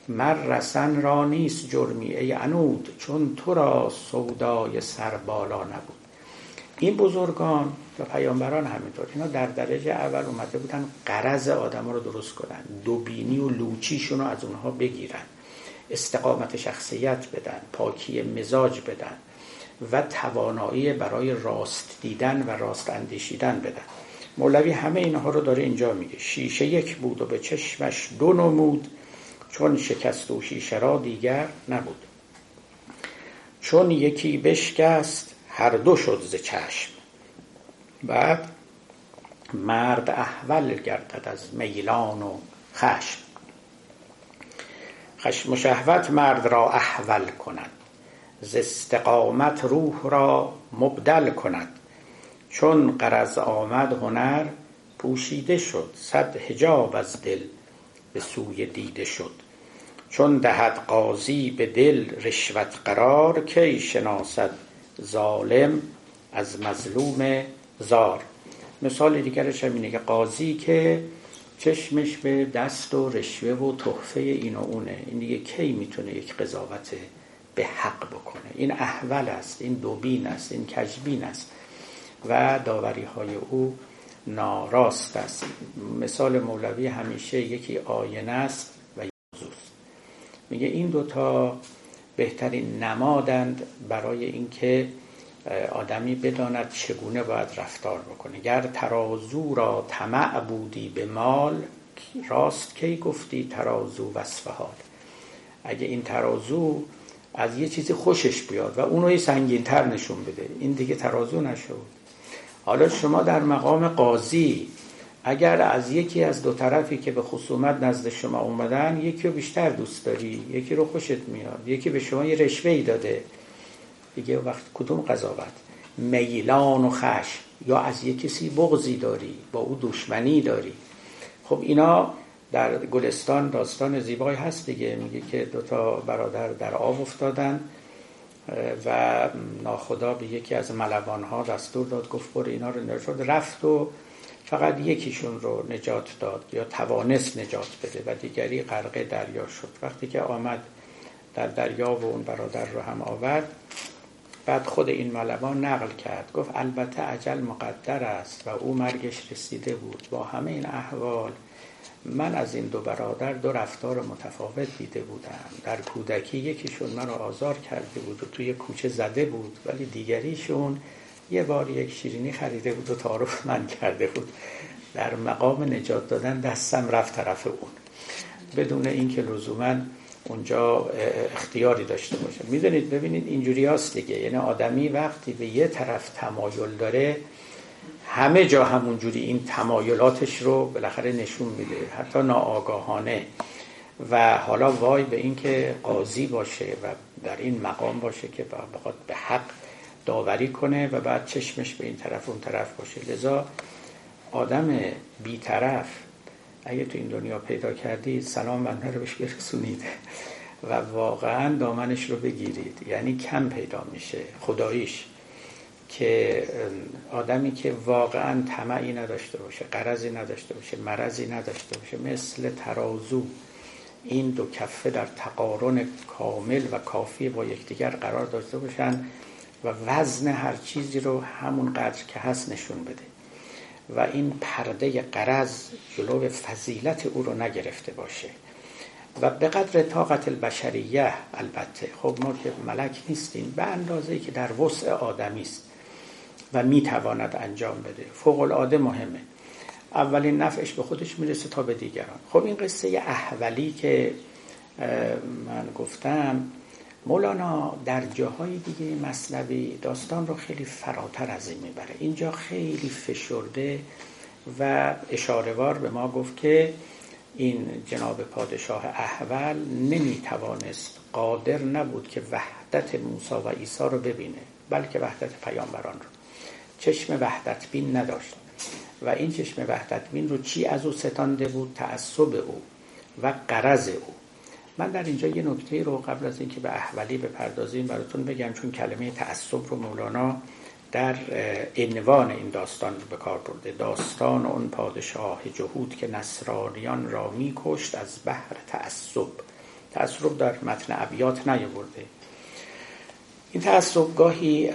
مر رسن را نیست جرمی ای عنود، چون تو را سودای سربالا نبود. این بزرگان و پیامبران همینطور، اینا در درجه اول اومده بودن غرض آدم رو درست کنن، دوبینی و لوچیشون رو از اونها بگیرن، استقامت شخصیت بدن، پاکی مزاج بدن و توانایی برای راست دیدن و راست اندیشیدن بدن. مولوی همه اینها رو داره اینجا میگه. شیشه یک بود و به چشمش دو نمود، چون شکست و شیشه را دیگر نبود. چون یکی بشکست هر دو شد ز چشم، بعد مرد احول گردد از میلان و خشم. خشم و شهوت مرد را احول کند، ز استقامت روح را مبدل کند. چون قرض آمد هنر پوشیده شد، صد حجاب از دل به سوی دیده شد. چون دهد قاضی به دل رشوت قرار، کی شناسد ظالم از مظلوم زار. مثال دیگرش هم اینه که قاضی که چشمش به دست و رشوه و تحفه این و اونه، این دیگه کی میتونه یک قضاوت به حق بکنه؟ این احول است، این دوبین است، این کجبین است و داوری های او ناراست است. مثال مولوی همیشه یکی آینه است و یکی موضوعست. میگه این دوتا بهترین نمادند برای اینکه آدمی بداند چگونه باید رفتار بکنه. گر ترازو را طمع بودی به مال، راست کی گفتی ترازو وصف حال. اگه این ترازو از یه چیزی خوشش بیاد و اونو یه سنگین‌تر نشون بده، این دیگه ترازو نشود. حالا شما در مقام قاضی اگر از یکی از دو طرفی که به خصومت نزد شما اومدن، یکی رو بیشتر دوست داری، یکی رو خوشت میاد، یکی به شما یه رشوه‌ای داده، دیگه وقت کدوم قضاوت؟ میلان و خشم. یا از یکی کسی بغضی داری، با او دشمنی داری، خب اینا در گلستان داستان زیبایی هست دیگه. میگه که دوتا برادر در آب افتادن، و ناخدا به یکی از ملوانها دستور داد، گفت برو اینا رو نجات، رفت و فقط یکیشون رو نجات داد یا توانست نجات بده و دیگری غرق دریا شد. وقتی که آمد در دریا و اون برادر رو هم آورد، بعد خود این ملوان نقل کرد، گفت البته اجل مقدر است و او مرگش رسیده بود. با همه این احوال من از این دو برادر دو رفتار متفاوت دیده بودم. در کودکی یکیشون من را آزار کرده بود و توی کوچه زده بود، ولی دیگریشون یه بار یک شیرینی خریده بود و تعارف من کرده بود. در مقام نجات دادن دستم رفت طرف اون بدون اینکه لزوماً اونجا اختیاری داشته باشه. میدونید ببینید اینجوری هست دیگه، یعنی آدمی وقتی به یه طرف تمایل داره همه جا همونجوری این تمایلاتش رو بالاخره نشون میده، حتی ناآگاهانه. و حالا وای به این که قاضی باشه و در این مقام باشه که بخواد به حق داوری کنه و بعد چشمش به این طرف اون طرف باشه. لذا آدم بی‌طرف اگه تو این دنیا پیدا کردید سلام بنده رو بهش برسونید و واقعا دامنش رو بگیرید، یعنی کم پیدا میشه خداییش که آدمی که واقعا طمعی نداشته باشه، غرضی نداشته باشه، مرضی نداشته باشه، مثل ترازو این دو کفه در تقارن کامل و کافی با یکدیگر قرار داشته باشن و وزن هر چیزی رو همون قدر که هست نشون بده و این پرده غرض جلو فضیلت او رو نگرفته باشه و به قدر طاقت البشریه. البته خب ما که ملک نیستیم، به اندازه‌ای که در وسع آدمی است و میتواند انجام بده فوق العاده مهمه. اولین نفعش به خودش میرسه تا به دیگران. خب این قصه احولی که من گفتم، مولانا در جاهای دیگه مثنوی داستان رو خیلی فراتر از این میبره، اینجا خیلی فشرده و اشاره‌وار به ما گفت که این جناب پادشاه احول نمیتوانست، قادر نبود که وحدت موسی و عیسی رو ببینه، بلکه وحدت پیامبران رو، چشم وحدت بین نداشت و این چشم وحدت بین رو چی از او ستانده بود؟ تعصب او و غرض او. من در اینجا یه نکته رو قبل از اینکه به احولی بپردازیم براتون بگم، چون کلمه تعصب رو مولانا در عنوان این داستان رو به کار برده. داستان اون پادشاه جهود که نصرانیان را میکشت از بحر تعصب. تعصب در متن ابیات نیاورده. این تعصب گاهی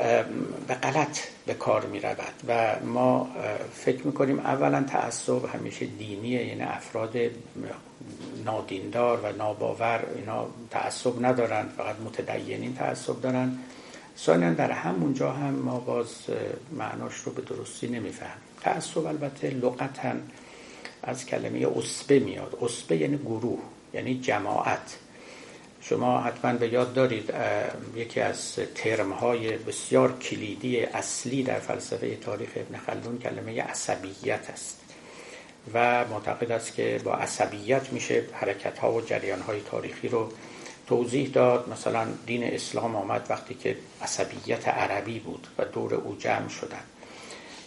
به غلط به کار می رود و ما فکر می کنیم اولا تعصب همیشه دینیه، یعنی افراد نادیندار و ناباور اینا تعصب ندارن، فقط متدینین تعصب دارن. ثانیا در همونجا هم ما باز معناش رو به درستی نمی فهمیم. تعصب البته لغتاً از کلمه عصبه میاد. عصبه یعنی گروه، یعنی جماعت. شما حتما به یاد دارید یکی از ترم‌های بسیار کلیدی اصلی در فلسفه تاریخ ابن خلدون کلمه عصبیت است و معتقد است که با عصبیت میشه حرکت‌ها و جریان‌های تاریخی رو توضیح داد. مثلا دین اسلام آمد وقتی که عصبیت عربی بود و دور او جمع شدن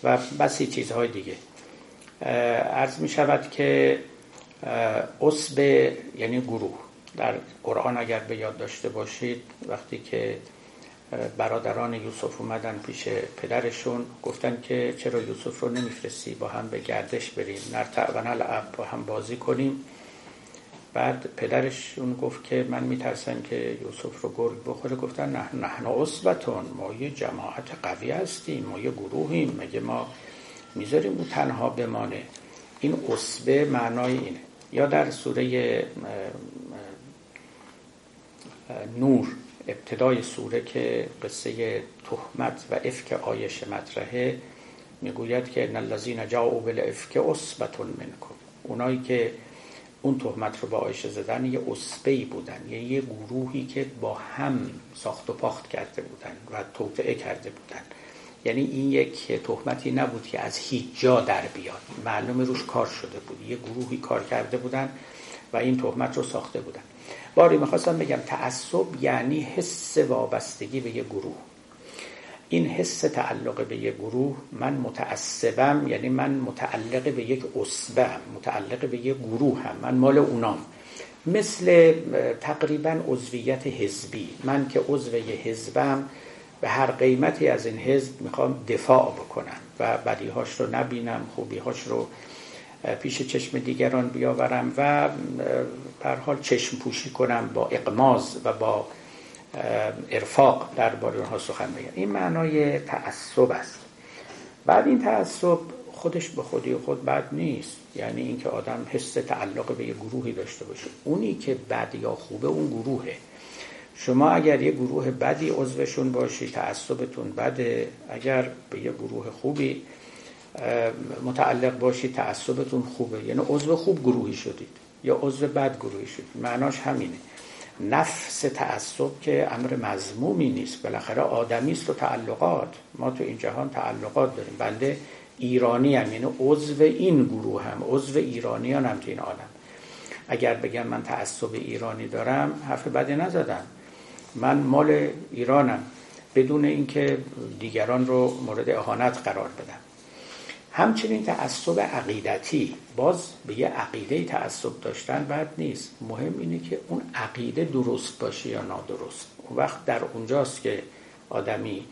و بسی چیزهای دیگه. عرض می‌شود که عصب یعنی گروه. در قرآن اگر به یاد داشته باشید وقتی که برادران یوسف اومدن پیش پدرشون گفتن که چرا یوسف رو نمیفرستی با هم به گردش بریم، نرتع و نلعب، با هم بازی کنیم. بعد پدرشون گفت که من میترسم که یوسف رو گرگ بخوره. گفتن نه نحن عصبتون، ما یه جماعت قوی هستیم، ما یه گروهیم، مگه ما میذاریم او تنها بمانه؟ این عصبه معنای اینه. یا در سوره نور ابتدای سوره که قصه تهمت و افک عایشه مطرحه میگوید که ان الذين جاءوا بالافك عصبة منكم، اونایی که اون تهمت رو با عایشه زدن یه عصبه‌ای بودن، یه یه گروهی که با هم ساخت و پاخت کرده بودن و توطئه کرده بودن. یعنی این یک تهمتی نبود که از هیچ جا در بیاد، معلومه روش کار شده بود، یه گروهی کار کرده بودن و این تهمت رو ساخته بودن. باری میخواستم بگم تعصب یعنی حس وابستگی به یه گروه. این حس تعلق به یه گروه، من متعصبم یعنی من متعلق به یک عصبه هم، متعلق به یه گروه هم، من مال اونام. مثل تقریبا عضویت حزبی، من که عضو حزبم به هر قیمتی از این حزب میخوام دفاع بکنم و بدیهاش رو نبینم، خوبیهاش رو پیش چشم دیگران بیاورم و به هر حال چشم پوشی کنم، با اغماض و با ارفاق درباره اونها سخن بگم. این معنای تعصب است. بعد این تعصب خودش به خودی خود بد نیست، یعنی اینکه آدم حس تعلق به یه گروهی داشته باشه. اونی که بد یا خوبه اون گروهه. شما اگر یه گروه بدی عضوشون باشی تعصبتون بده، اگر به یه گروه خوبی متعلق باشی تعصبتون خوبه، یعنی عضو خوب گروهی شدید یا عضو بد گروهی شدید. معناش همینه. نفس تعصب که امر مذمومی نیست، بالاخره آدمی است و تعلقات. ما تو این جهان تعلقات داریم. بنده ایرانی هم، یعنی عضو این گروه هم، عضو ایرانیان هم تو این عالم. اگر بگم من تعصب ایرانی دارم، حرف بدی نزدم. من مال ایرانم، بدون اینکه دیگران رو مورد اهانت قرار بدم. همچنین تعصب عقیدتی، باز به یه عقیده تعصب داشتن بد نیست. مهم اینه که اون عقیده درست باشه یا نادرست. اون وقت در اونجاست که آدمی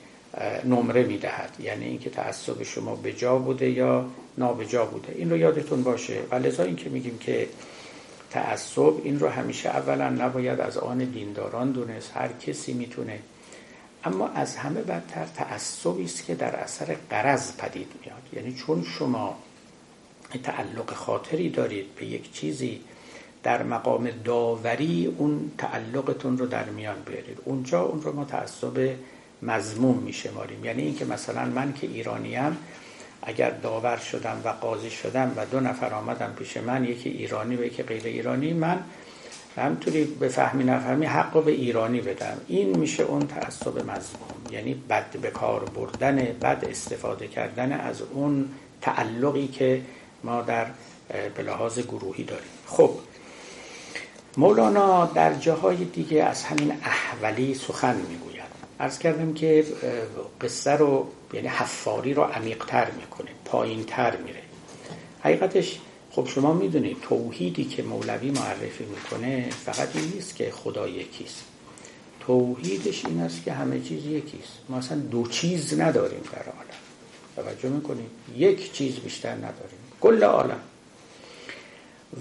نمره میدهد، یعنی اینکه تعصب شما به جا بوده یا نابجا بوده. این رو یادتون باشه. و لذا این که میگیم که تعصب، این رو همیشه اولا نباید از آن دینداران دونست، هر کسی میتونه. اما از همه بدتر تعصبی است که در اثر غرض پدید میاد، یعنی چون شما تعلق خاطری دارید به یک چیزی، در مقام داوری اون تعلقتون رو در میان بیارید. اونجا اون رو ما تعصب مذموم میشماریم. یعنی اینکه مثلا من که ایرانیم، اگر داور شدم و قاضی شدم و دو نفر آمدن پیش من، یکی ایرانی و یکی غیر ایرانی، من همطوری به فهمی نفهمی حق رو به ایرانی بدم. این میشه اون تعصب مذموم، یعنی بد به کار بردن، بد استفاده کردن از اون تعلقی که ما در به لحاظ گروهی داریم. خب مولانا در جاهای دیگه از همین احولی سخن میگوید. عرض کردم که قصه رو، یعنی حفاری رو عمیق‌تر میکنه، پایین‌تر میره. حقیقتش خب شما میدونید توحیدی که مولوی معرفی میکنه فقط این نیست که خدا یکیست. توحیدش این است که همه چیز یکیست. ما اصلا دو چیز نداریم در عالم. توجه میکنیم؟ یک چیز بیشتر نداریم، کل عالم.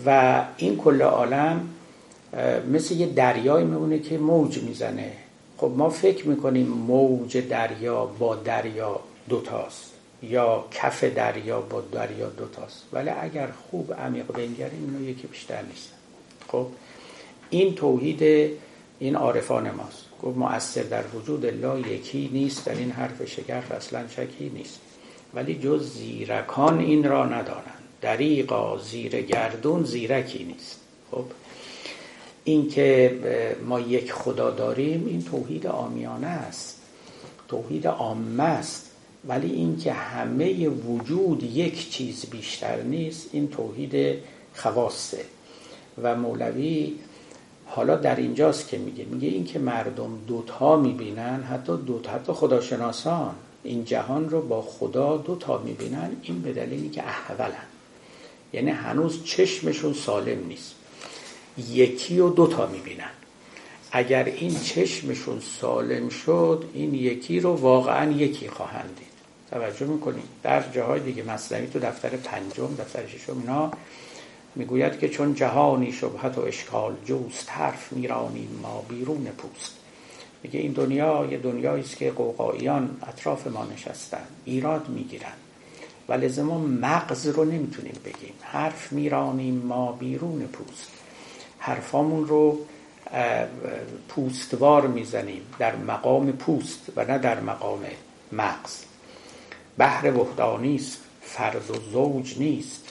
و این کل عالم مثل یه دریایی میمونه که موج میزنه. خب ما فکر میکنیم موج دریا با دریا دوتاست یا کف دریا با دریا دوتاست، ولی اگر خوب عمیق بنگریم اینو یکی بیشتر نیست. خب این توحید این عارفان ماست. خب مؤثر در وجود الله یکی نیست، در این حرف شگرف اصلا شکی نیست، ولی جز زیرکان این را ندانند. دریغا زیر گردون زیرکی نیست. خب این که ما یک خدا داریم، این توحید عامیانه است، توحید عامه است. ولی این که همه وجود یک چیز بیشتر نیست، این توحید خواصه. و مولوی حالا در اینجاست که میگه میگه این که مردم دوتا میبینن، حتی دوتا، حتی خداشناسان این جهان رو با خدا دوتا میبینن، این به دلیلی که احولن، یعنی هنوز چشمشون سالم نیست. یکی و دوتا میبینن. اگر این چشمشون سالم شد، این یکی رو واقعا یکی خواهند دید. توجه میکنید؟ در جاهای دیگه مثنوی تو دفتر پنجم، دفتر ششم اینا میگوید که چون جهانی شبهت و اشکال جوست، حرف میرانیم ما بیرون پوست. میگه این دنیا یه دنیایی است که قوقاییان اطراف ما نشستن، ایراد میگیرن، ولی ما مغز رو نمیتونیم بگیم. حرف میرانیم ما بیرون پوست، حرفامون رو پوستوار میزنیم، در مقام پوست و نه در مقام مغز. بحر وحدانیست، فرد و زوج نیست،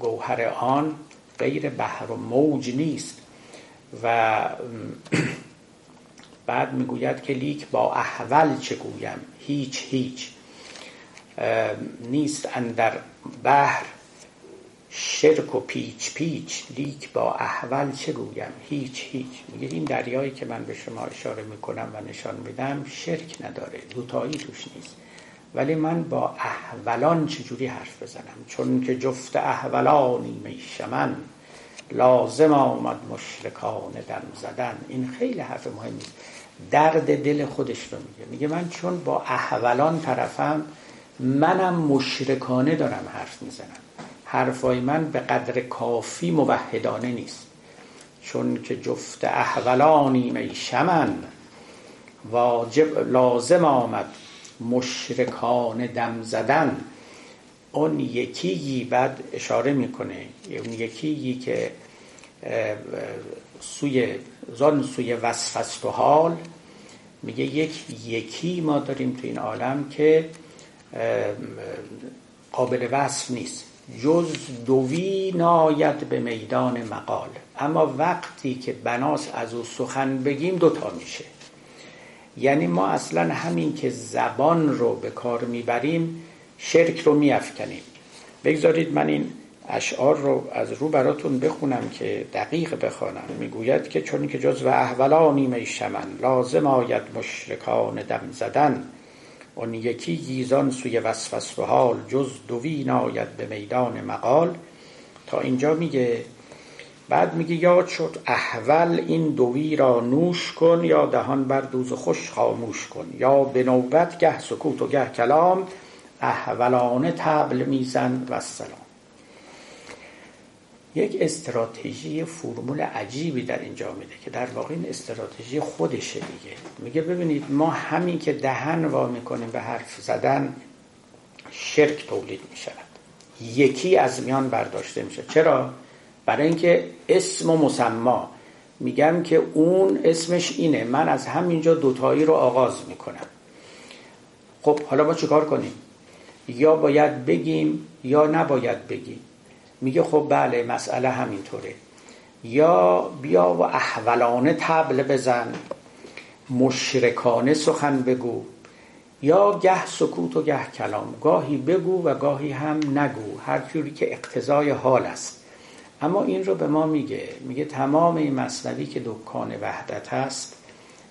گوهر آن غیر بحر و موج نیست. و بعد میگوید که لیک با احول چه گویم، هیچ هیچ نیست اندر بحر شرک و پیچ پیچ، لیک با احول چه گویم، هیچ هیچ. میگه این دریایی که من به شما اشاره میکنم و نشان میدم شرک نداره، دوتایی توش نیست، ولی من با احولان چجوری حرف بزنم؟ چون که جفت احولانی میشمن، لازم آمد مشرکان دم زدن. این خیلی حرف مهمی، درد دل خودش رو میگه. میگه من چون با احولان طرفم، منم مشرکانه دارم حرف میزنم، حرفای من به قدر کافی موحدانه نیست، چون که جفت احولانیم ای شمن. واجب لازم آمد مشرکان دم زدن. اون یکی بعد اشاره میکنه، اون یکی که سوی زان سوی وصف است و حال، میگه یک یکی ما داریم تو این عالم که قابل وصف نیست. جز دوی ناید به میدان مقال، اما وقتی که بناس از او سخن بگیم دوتا میشه. یعنی ما اصلا همین که زبان رو به کار میبریم شرک رو میافکنیم. بگذارید من این اشعار رو از رو براتون بخونم که دقیق بخونم. میگوید که چون که جز و احولانیم ای شمن، لازم آید مشرکان دم زدن. اون یکی گیزان سوی وسوسه و حال، جز دوی ناید به میدان مقال. تا اینجا میگه. بعد میگه یا چود احول این دوی را نوش کن، یا دهان بر دوز خوش خاموش کن. یا به نوبت گه سکوت و گه کلام، احولانه طبل میزن و سلام. یک استراتژی فرمول عجیبی در اینجا میده که در واقع این استراتژی خودشه دیگه. میگه ببینید ما همین که دهن وا میکنیم به حرف زدن، شرک تولید میشود، یکی از میان برداشته میشه. چرا؟ برای اینکه اسم و مسمی، میگم که اون اسمش اینه، من از همینجا دوتایی رو آغاز میکنم. خب حالا ما چیکار کنیم؟ یا باید بگیم یا نباید بگیم. میگه خب بله مسئله همینطوره. یا بیا و احولانه طبل بزن، مشرکانه سخن بگو، یا گه سکوت و گه کلام، گاهی بگو و گاهی هم نگو، هر جوری که اقتضای حال است. اما این رو به ما میگه، میگه تمام این مثنوی که دکان وحدت هست،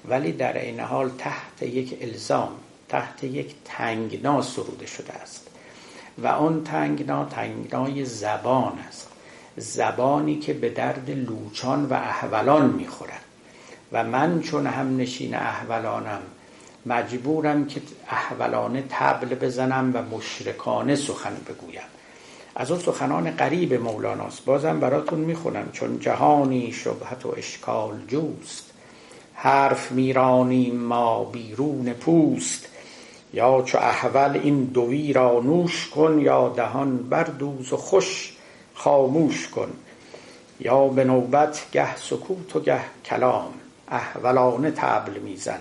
ولی در این حال تحت یک الزام، تحت یک تنگنا سروده شده است. و آن تنگنا تنگنای زبان است، زبانی که به درد لوچان و احولان میخورد. و من چون هم نشین احولانم، مجبورم که احولانه طبل بزنم و مشرکانه سخن بگویم. از اون سخنان قریب مولاناست، بازم براتون میخونم. چون جهانی شبهت و اشکال جوست، حرف میرانیم ما بیرون پوست. یا چو احول این دوی را نوش کن، یا دهان بردوز و خوش خاموش کن. یا به نوبت گه سکوت و گه کلام، احولانه طبل میزن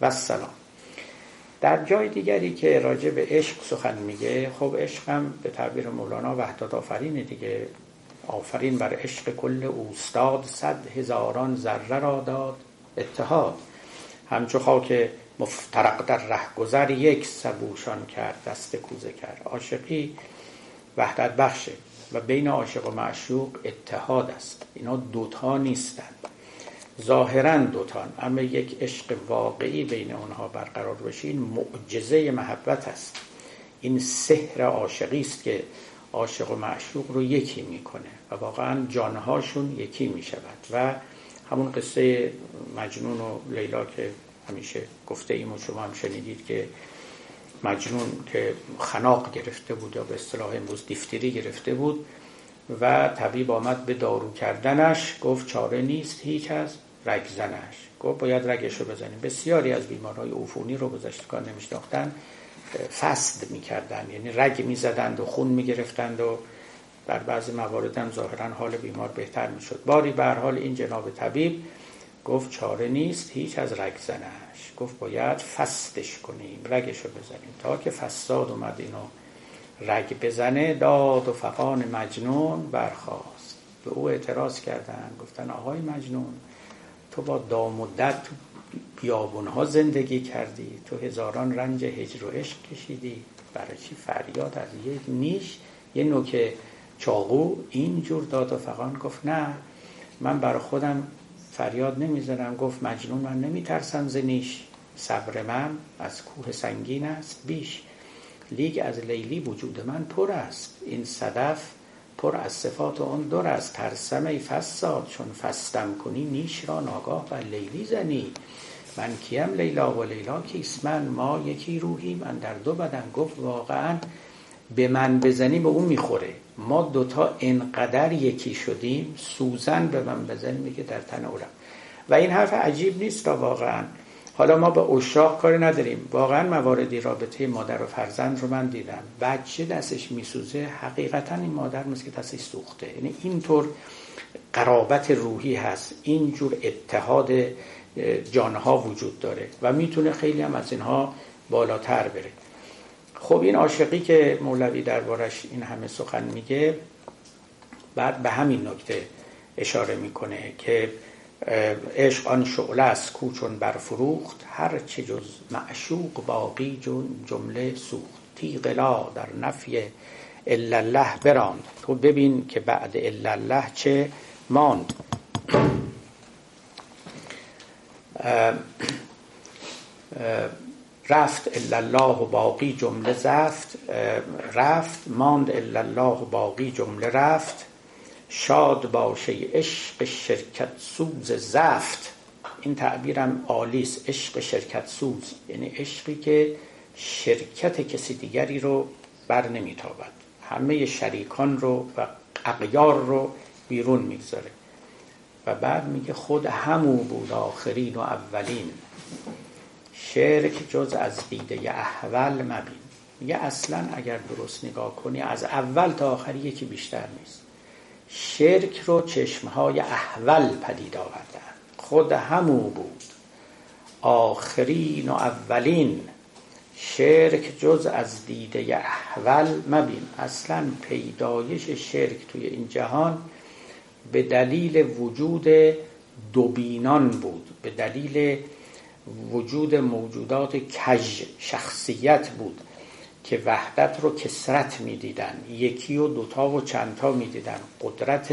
و سلام. در جای دیگری که راجع به عشق سخن میگه، خب عشق هم به تعبیر مولانا وحدت آفرینه دیگه. آفرین بر عشق کل اوستاد، صد هزاران ذره را داد اتحاد. همچو خاک مفترق در رهگذر، یک سبوشان کرد دست کوزه کرد. عاشقی وحدت بخشه و بین عاشق و معشوق اتحاد است. اینا دوتا نیستند، ظاهراً دوتان، اما یک عشق واقعی بین اونها برقرار بشه این معجزه محبت است. این سحر عاشقی است که عاشق و معشوق رو یکی میکنه و واقعاً جانهاشون یکی میشود. و همون قصه مجنون و لیلا که همیشه گفته ایم و شما هم شنیدید، که مجنون که خناق گرفته بود یا به اصطلاح امروز دیفتری گرفته بود و طبیب آمد به دارو کردنش، گفت چاره نیست هیچ از رگ زنش، گفت باید رگش رو بزنیم. بسیاری از بیمارهای عفونی رو گذشتگان نمیشناختن، فسد میکردن، یعنی رگ میزدند و خون میگرفتند و در بعضی موارد هم ظاهرا حال بیمار بهتر میشد. باری به هر حال این جناب طبیب گفت چاره نیست هیچ از رگ زنش، گفت باید فسدش کنیم، رگش رو بزنیم. تا که فساد اومد اینو رگ بزنه، داد و فغان مجنون برخاست. به او اعتراض کردن، گفتن آقای مجنون تو با دامدت تو بیابونها زندگی کردی، تو هزاران رنج هجر و عشق کشیدی، برای چی فریاد از یک نیش یه نوک چاقو اینجور داد و فغان؟ گفت نه من برای خودم فریاد نمیزنم. گفت مجنون من نمیترسم ز نیش، صبر من از کوه سنگین است بیش. لیک از لیلی وجود من پر است، این صدف پر از صفات آن در است. ترسم ای فساد چون فستم کنی، نیش را ناگاه و لیلی زنی. من کیم لیلا و لیلا کیست؟ من ما یکی روحیم اندر دو بدن. گفت واقعا به من بزنی به اون میخوره، ما دوتا انقدر یکی شدیم. سوزن به من بزنی میگه در تن اولم. و این حرف عجیب نیست تا واقعا. حالا ما به اشاق کاری نداریم، واقعا مواردی رابطه مادر و فرزند رو من دیدم. بچه دستش میسوزه، حقیقتا این مادر مثل که دستش سوخته. یعنی اینطور قرابت روحی هست، اینجور اتحاد جانها وجود داره و میتونه خیلی هم از اینها بالاتر بره. خب این عاشقی که مولوی دربارش این همه سخن میگه، بعد به همین نکته اشاره میکنه که عشق آن شعله است کو چون برفروخت، هر چه جز معشوق باقی جمله سوخت. تیغ لا در نفی الا الله براند. تو ببین که بعد الا الله چه ماند. اه اه رفت الا الله و باقی جمله زفت، رفت ماند الا الله و باقی جمله رفت. شاد باشه عشق شرکت سوز زفت. این تعبیرم عالی است، عشق شرکت سوز، یعنی عشقی که شرکت کسی دیگری رو بر نمیتابد، همه شریکان رو و اغیار رو بیرون میگذاره. و بعد میگه خود همو بود آخرین و اولین، شرک جز از دیده احول مبین. میگه اصلا اگر درست نگاه کنی از اول تا آخر یکی بیشتر نیست. شرک رو چشمهای احول پدید آوردن. خود همو بود آخرین و اولین، شرک جز از دیده احول مبین. اصلا پیدایش شرک توی این جهان به دلیل وجود دوبینان بود، به دلیل وجود موجودات کژ شخصیت بود که وحدت رو کسرت می دیدن، یکی و دوتا و چندتا می دیدن. قدرت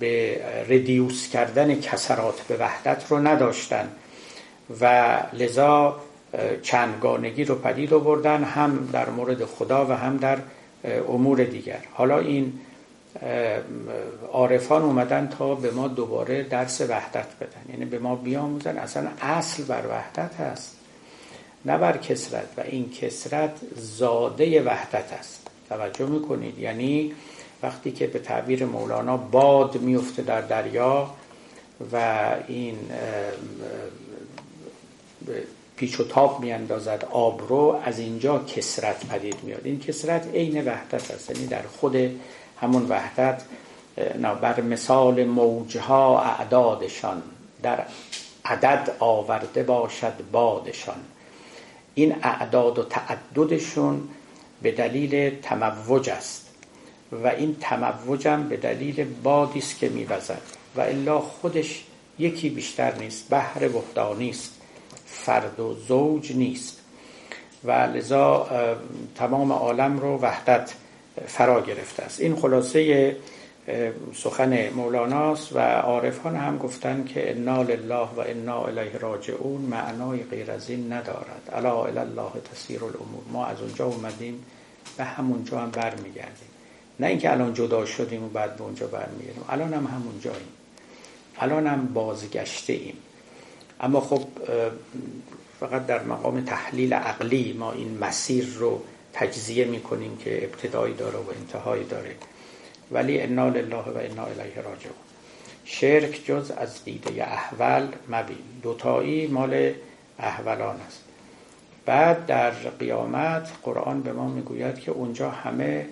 به ردیوس کردن کسرات به وحدت رو نداشتن و لذا چندگانگی رو پدید آوردن، هم در مورد خدا و هم در امور دیگر. حالا این عارفان اومدن تا به ما دوباره درس وحدت بدن، یعنی به ما بیاموزن اصلا اصل بر وحدت هست نه بر کسرت، و این کسرت زاده وحدت است. توجه میکنید؟ یعنی وقتی که به تعبیر مولانا باد میفته در دریا و این پیچ و تاب میاندازد آب رو، از اینجا کسرت پدید میاد. این کسرت عین وحدت است، یعنی در خود همون وحدت. بر مثال موجها اعدادشان، در عدد آورده باشد بادشان. این اعداد و تعددشون به دلیل تموج است و این تموج هم به دلیل بادی است که می‌وزد و الا خودش یکی بیشتر نیست، بحر وحدانی است، فرد و زوج نیست و لذا تمام عالم رو وحدت فرا گرفته است. این خلاصه سخن مولاناست و عارفان هم گفتن که انا لله و انا الیه راجعون معنای غیر از این ندارد. الا الی الله تسیر الامور. ما از اونجا اومدیم به همونجا هم برمیگردیم، نه اینکه الان جدا شدیم و بعد به اونجا برمیگردیم. الان هم همونجاییم، الان هم بازگشته ایم. اما خب فقط در مقام تحلیل عقلی ما این مسیر رو تجزیه میکنیم که ابتدایی داره و انتهایی داره. ولی انا لله و انا الیه راجعون. شرک جز از دیده احول مبین. دوتایی مال احولان است. بعد در قیامت قرآن به ما میگوید که اونجا همه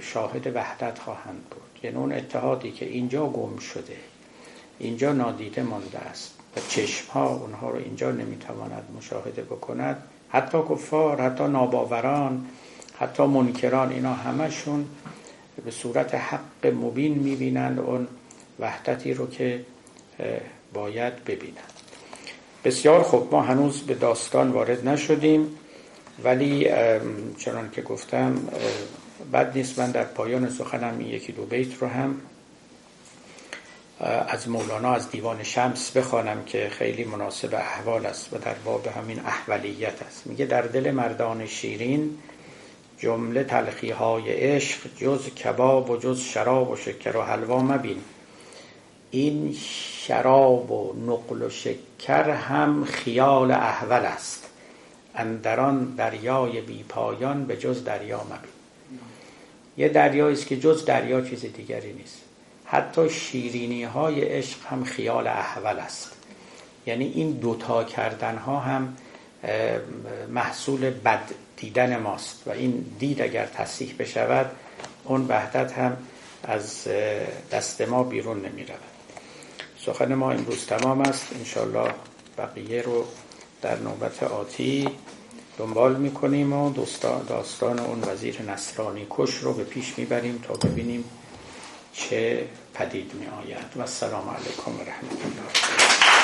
شاهد وحدت خواهند بود. یعنی اون اتحادی که اینجا گم شده، اینجا نادیده مانده است و چشمها اونها رو اینجا نمیتواند مشاهده بکند، حتی کفار، حتی ناباوران، حتی منکران، اینا همشون به صورت حق مبین میبینند اون وحدتی رو که باید ببینند. بسیار خوب، ما هنوز به داستان وارد نشدیم ولی چنان که گفتم بد نیست من در پایان سخنم این یکی دو بیت رو هم از مولانا از دیوان شمس بخوانم که خیلی مناسب احوال است و در باب همین احولیت است. میگه در دل مردان شیرین جمله تلخیهای عشق جز کباب و جز شراب و شکر و حلوا مبین. این شراب و نقل و شکر هم خیال احول است، اندران دریای بی پایان به جز دریا مبین. یه دریایی است که جز دریا چیز دیگری نیست. حتی شیرینی های عشق هم خیال احول است، یعنی این دوتا کردن ها هم محصول بد دیدن ماست و این دید اگر تصحیح بشود اون وحدت هم از دست ما بیرون نمی رود. سخن ما امروز تمام است، انشالله بقیه رو در نوبت آتی دنبال می کنیم و داستان اون وزیر نصرانی کش رو به پیش می بریم تا ببینیم چه پدید می آید. و السلام علیکم و رحمت الله.